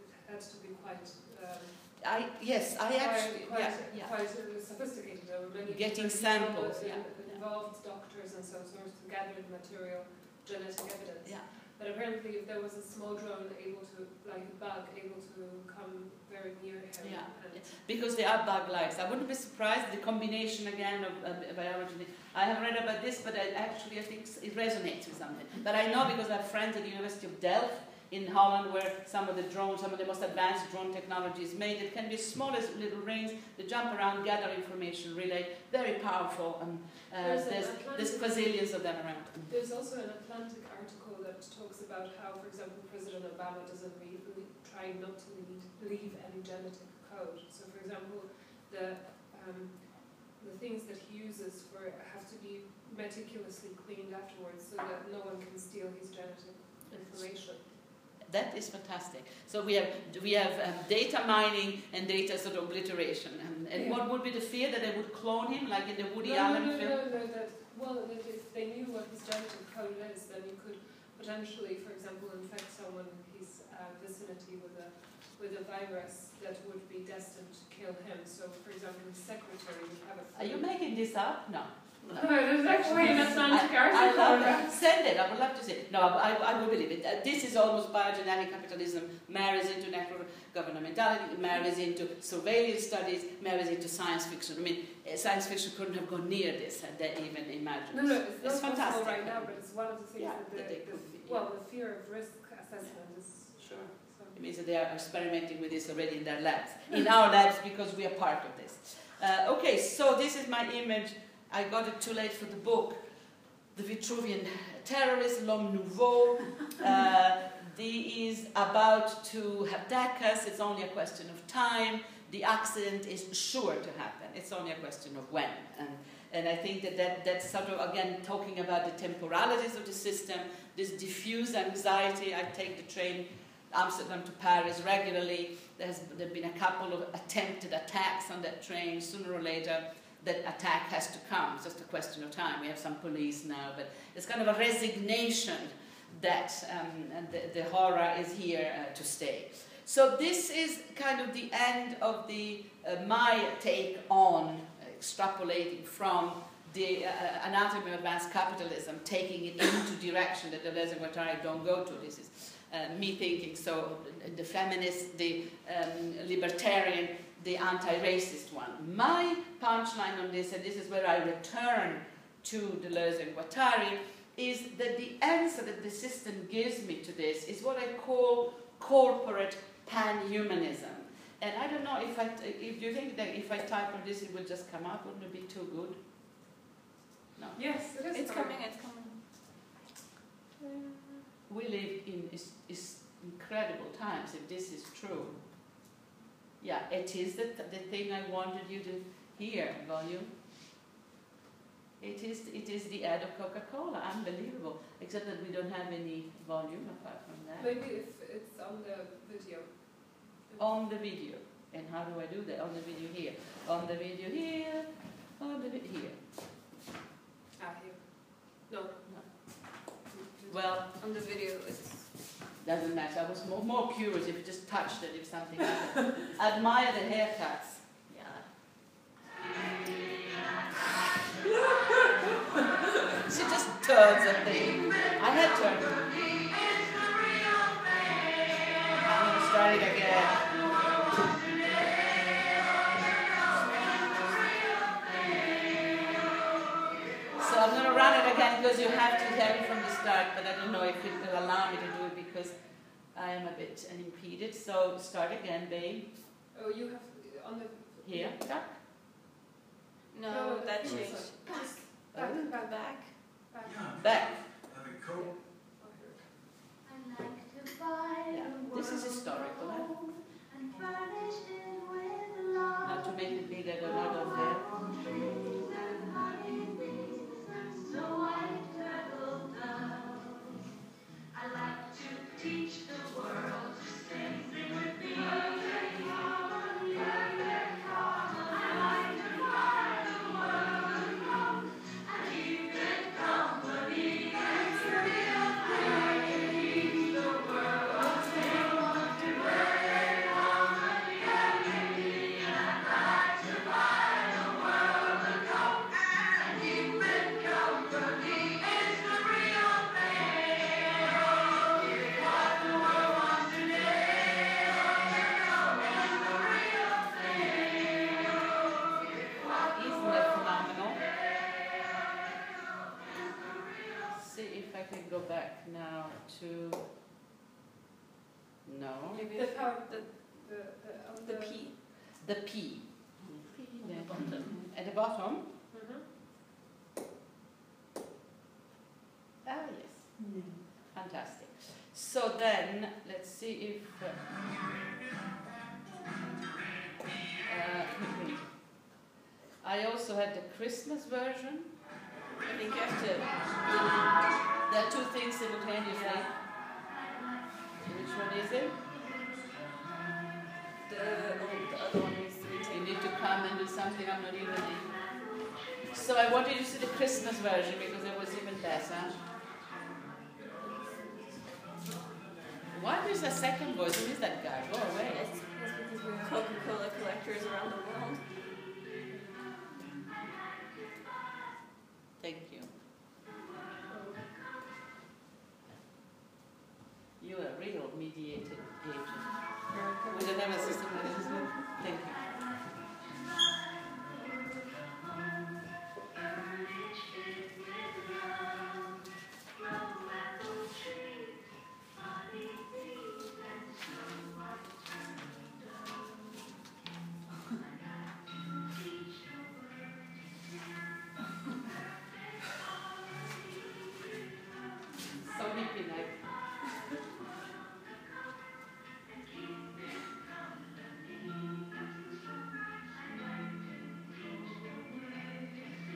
it had to be quite... Um, I, yes, I quite, actually... Quite, yeah, yeah. quite uh, sophisticated. There were many Getting samples, yeah. involved doctors and so forth to gather the material, genetic evidence. Yeah. But apparently if there was a small drone able to, like a bug, able to come very near him. Yeah, yeah. Because they are bug-like. I wouldn't be surprised, the combination again of uh, biology. I have read about this, but I actually I think it resonates with something. But I know because I have friends at the University of Delft in Holland where some of the drones, some of the most advanced drone technology is made. It can be small as little rings, they jump around, gather information, relay, very powerful. Um, uh, there's there's, there's gazillions of them around. There's also an Atlantic article that talks about how, for example, President Obama doesn't really try not to lead, leave any genetic code. So, for example, the, um, the things that he uses for have to be meticulously cleaned afterwards so that no one can steal his genetic information. That is fantastic. So we have we have um, data mining and data sort of obliteration. And, and yeah. what would be the fear that they would clone him, like in the Woody no, Allen no, no, film? No, no, no. That, well, that if they knew what his genetic code is, then you could potentially, for example, infect someone in his uh, vicinity with a with a virus that would be destined to kill him. So, for example, his secretary would have a. Food. Are you making this up? No. No, there's actually an Atlantic article. I love that. Send it. I would love to see it. No, I, I will believe it. Uh, this is almost biogenetic capitalism. Marries into natural governmentality, marries into surveillance studies, marries into science fiction. I mean, uh, science fiction couldn't have gone near this, had they even imagined. No, no, it's, it's not fantastic right now, but it's one of the things yeah, that, the, that they the, could be, yeah. well, the fear of risk assessment yeah. is sure. So. It means that they are experimenting with this already in their labs, in our labs, because we are part of this. Uh, okay, so this is my image. I got it too late for the book. The Vitruvian terrorist, L'Homme Nouveau, uh, he is about to attack us. It's only a question of time. The accident is sure to happen. It's only a question of when. And, and I think that, that that's sort of, again, talking about the temporalities of the system, this diffuse anxiety. I take the train Amsterdam to Paris regularly. There's there have been a couple of attempted attacks on that train. Sooner or later, that attack has to come. It's just a question of time. We have some police now, but it's kind of a resignation that um, and the, the horror is here uh, to stay. So this is kind of the end of the uh, my take on extrapolating from the uh, anatomy of advanced capitalism, taking it into direction that Deleuze and Guattari don't go to. This is uh, me thinking. So the feminist, the um, libertarian, the anti-racist one. My punchline on this, and this is where I return to Deleuze and Guattari, is that the answer that the system gives me to this is what I call corporate pan-humanism. And I don't know if I, if you think that if I type on this it would just come up, wouldn't it be too good? No. Yes, it is it's coming. coming, it's coming. Yeah. We live in is, is incredible times, if this is true. Yeah, it is the, th the thing I wanted you to hear, volume. It is, it is the ad of Coca-Cola, unbelievable. Except that we don't have any volume apart from that. Maybe if it's on the video. On the video. And how do I do that? On the video here. On the video here. On the video here. Ah, here. No. No. Well. On the video. It's doesn't matter. I was more, more curious if you just touched it, if something happened. Admire the haircuts. She just turns a thing. I had turned. I'm going to start it again. So I'm going to run it again because you have to hear it from the start, but I don't know if it will allow me to do it because I am a bit impeded. So start again, babe. Oh, you have on the... Here, duck. No, no, that changed. Back. Back. Oh. Back. Back. Back. Back. I like to buy yeah. This is historical. And furnish it with love. Not to make it bigger than out of there. So I turtle down. I like to teach the world to sing, sing with me. To no. Maybe the power, the the the, the, the P. The P. P the bottom. At the bottom. Mm-hmm. Ah yes. Mm. Fantastic. So then let's see if uh, uh, I also had the Christmas version. I think after. There are two things simultaneously. Which one is it? The, the other one is it. You need to come and do something I'm not even in. So I wanted you to see the Christmas version because it was even better. Why is a second voice? Who is that guy? Go away. It's because we're Coca-Cola collectors around the world. Thank you. You are a real mediated agent. With a nervous system that is good. Thank you.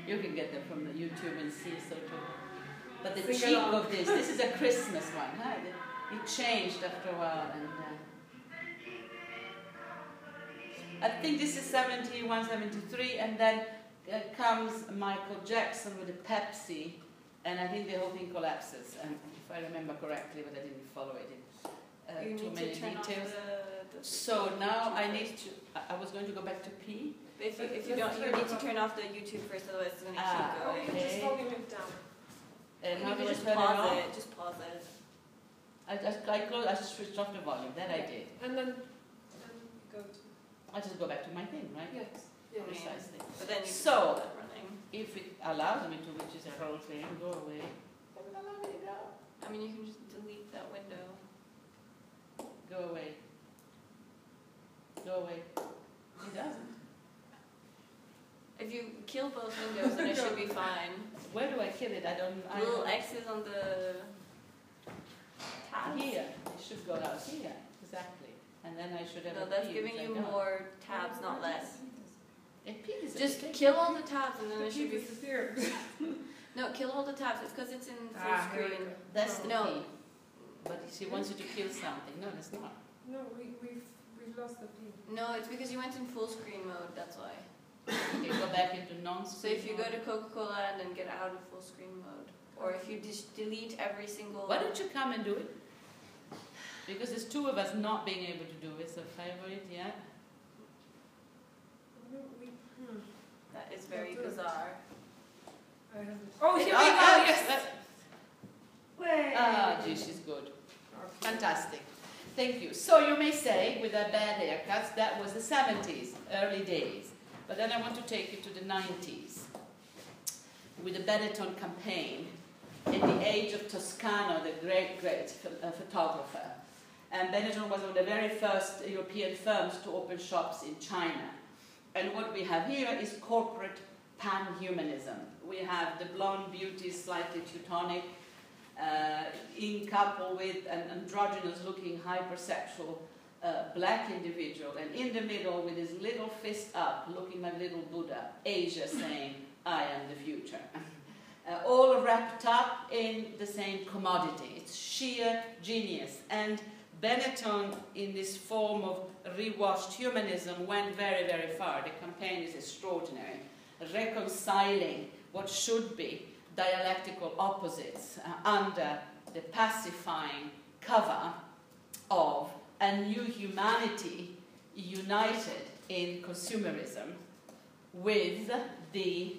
You can get them from the YouTube and see sort of. But the cheek of this, this is a Christmas one. Huh? It changed after a while. And uh, I think this is seventy-one, seventy-three, and then uh, comes Michael Jackson with a Pepsi, and I think the whole thing collapses, um, if I remember correctly, but I didn't follow it. Uh, uh, too many details. The, the so now I need to. I was going to go back to P. If you, if you don't, you need to turn off the YouTube first, otherwise it's going to ah, keep going. Okay. Just slowly move down. And how do I turn it off? It, just pause it. I just I close. I just switched off the volume. That yeah. I did. And then, then go to. I just go back to my thing, right? Yes. Yeah. Precisely. Yeah. But then you so if it allows me to, which is a whole thing, go away. I mean, you can just delete that window. Go away. Go away. It doesn't. If you kill both windows, then it should be fine. Where do I kill it? I don't. I Little X's on the tabs. Here. It should go out here. Exactly. And then I should have. No, that's giving you more tabs, not less. It pees. Just kill all the tabs, and then it should be. No, kill all the tabs. It's because it's in full ah, screen. That's the no. P. But she wants you to kill something. No, that's not. No, we, we've, we've lost the P. No, it's because you went in full screen mode. That's why. Okay, go back into non-screen. So if you mode. Go to Coca-Cola and then get out of full screen mode, or if you just delete every single. Why don't you come and do it? Because there's two of us not being able to do it. So favorite, yeah. Hmm. That is very bizarre. I oh, here we go! Oh, yes! Wait. Ah, oh, gee, she's good. Fantastic. Thank you. So you may say, with our bad haircuts, that was the seventies, early days. But then I want to take you to the nineties, with the Benetton campaign, in the age of Toscano, the great, great uh, photographer. And Benetton was one of the very first European firms to open shops in China. And what we have here is corporate pan-humanism. We have the blonde beauty, slightly Teutonic, uh, in couple with an androgynous-looking, hypersexual uh, black individual, and in the middle, with his little fist up, looking like little Buddha, Asia saying, I am the future. Uh, all wrapped up in the same commodity. It's sheer genius. And Benetton, in this form of rewashed humanism, went very, very far. The campaign is extraordinary. Reconciling what should be dialectical opposites uh, under the pacifying cover of a new humanity united in consumerism with the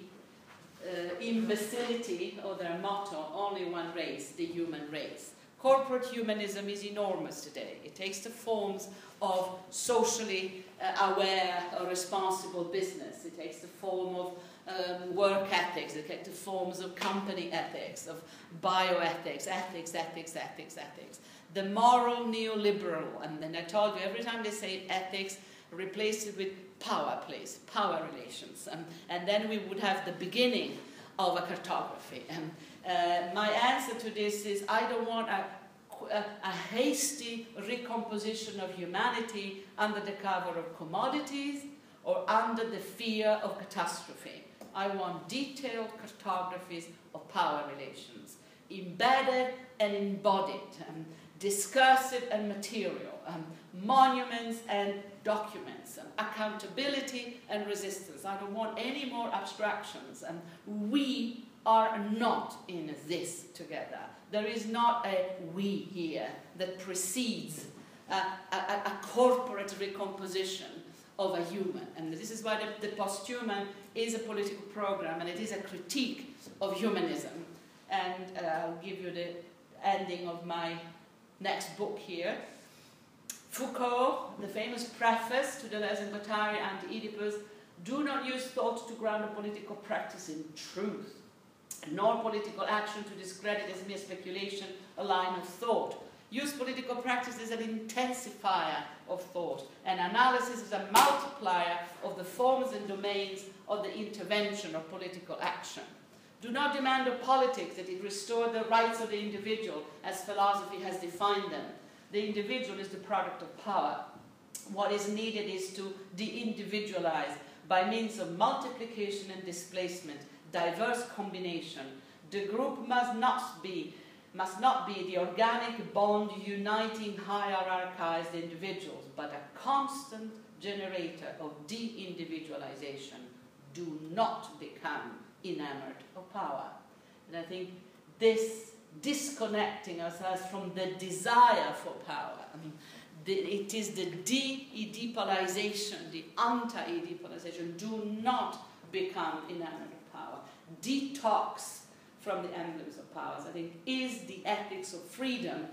uh, imbecility or their motto, only one race, the human race. Corporate humanism is enormous today. It takes the forms of socially uh, aware or responsible business. It takes the form of um, work ethics. It takes the forms of company ethics, of bioethics, ethics, ethics, ethics, ethics. The moral neoliberal, and then I told you, every time they say ethics, replace it with power, please, power relations. Um, and then we would have the beginning of a cartography. Um, Uh, my answer to this is I don't want a, a, a hasty recomposition of humanity under the cover of commodities or under the fear of catastrophe. I want detailed cartographies of power relations, embedded and embodied, um, discursive and material, um, monuments and documents, um, accountability and resistance. I don't want any more abstractions. Um, we are not in this together. There is not a we here that precedes a, a, a corporate recomposition of a human. And this is why the, the post-human is a political program and it is a critique of humanism. And uh, I'll give you the ending of my next book here. Foucault, the famous preface to Deleuze and Guattari and Oedipus, do not use thought to ground a political practice in truth, nor political action to discredit as mere speculation a line of thought. Use political practice as an intensifier of thought, and analysis as a multiplier of the forms and domains of the intervention of political action. Do not demand of politics that it restore the rights of the individual as philosophy has defined them. The individual is the product of power. What is needed is to de-individualize by means of multiplication and displacement, diverse combination. The group must not be, must not be the organic bond uniting hierarchized individuals, but a constant generator of de-individualization. Do not become enamored of power. And I think this disconnecting ourselves from the desire for power. I mean, the, it is the de-Oedipalization, the anti-Oedipalization. Do not become enamored of power. Detox from the emblems of powers, I think, is the ethics of freedom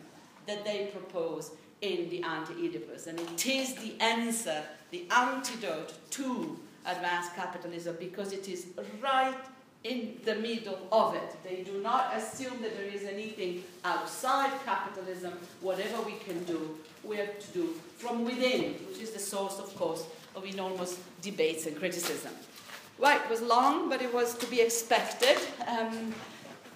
that they propose in the Anti-Oedipus. And it is the answer, the antidote to advanced capitalism, because it is right in the middle of it. They do not assume that there is anything outside capitalism. Whatever we can do, we have to do from within, which is the source, of course, of enormous debates and criticism. Right, it was long, but it was to be expected. Um,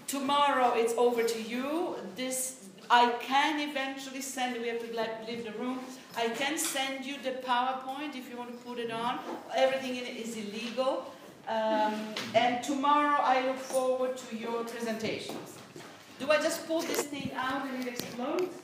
tomorrow it's over to you. This I can eventually send, we have to leave the room, I can send you the PowerPoint if you want to put it on. Everything in it is illegal. Um, and tomorrow I look forward to your presentations. Do I just pull this thing out and it explodes?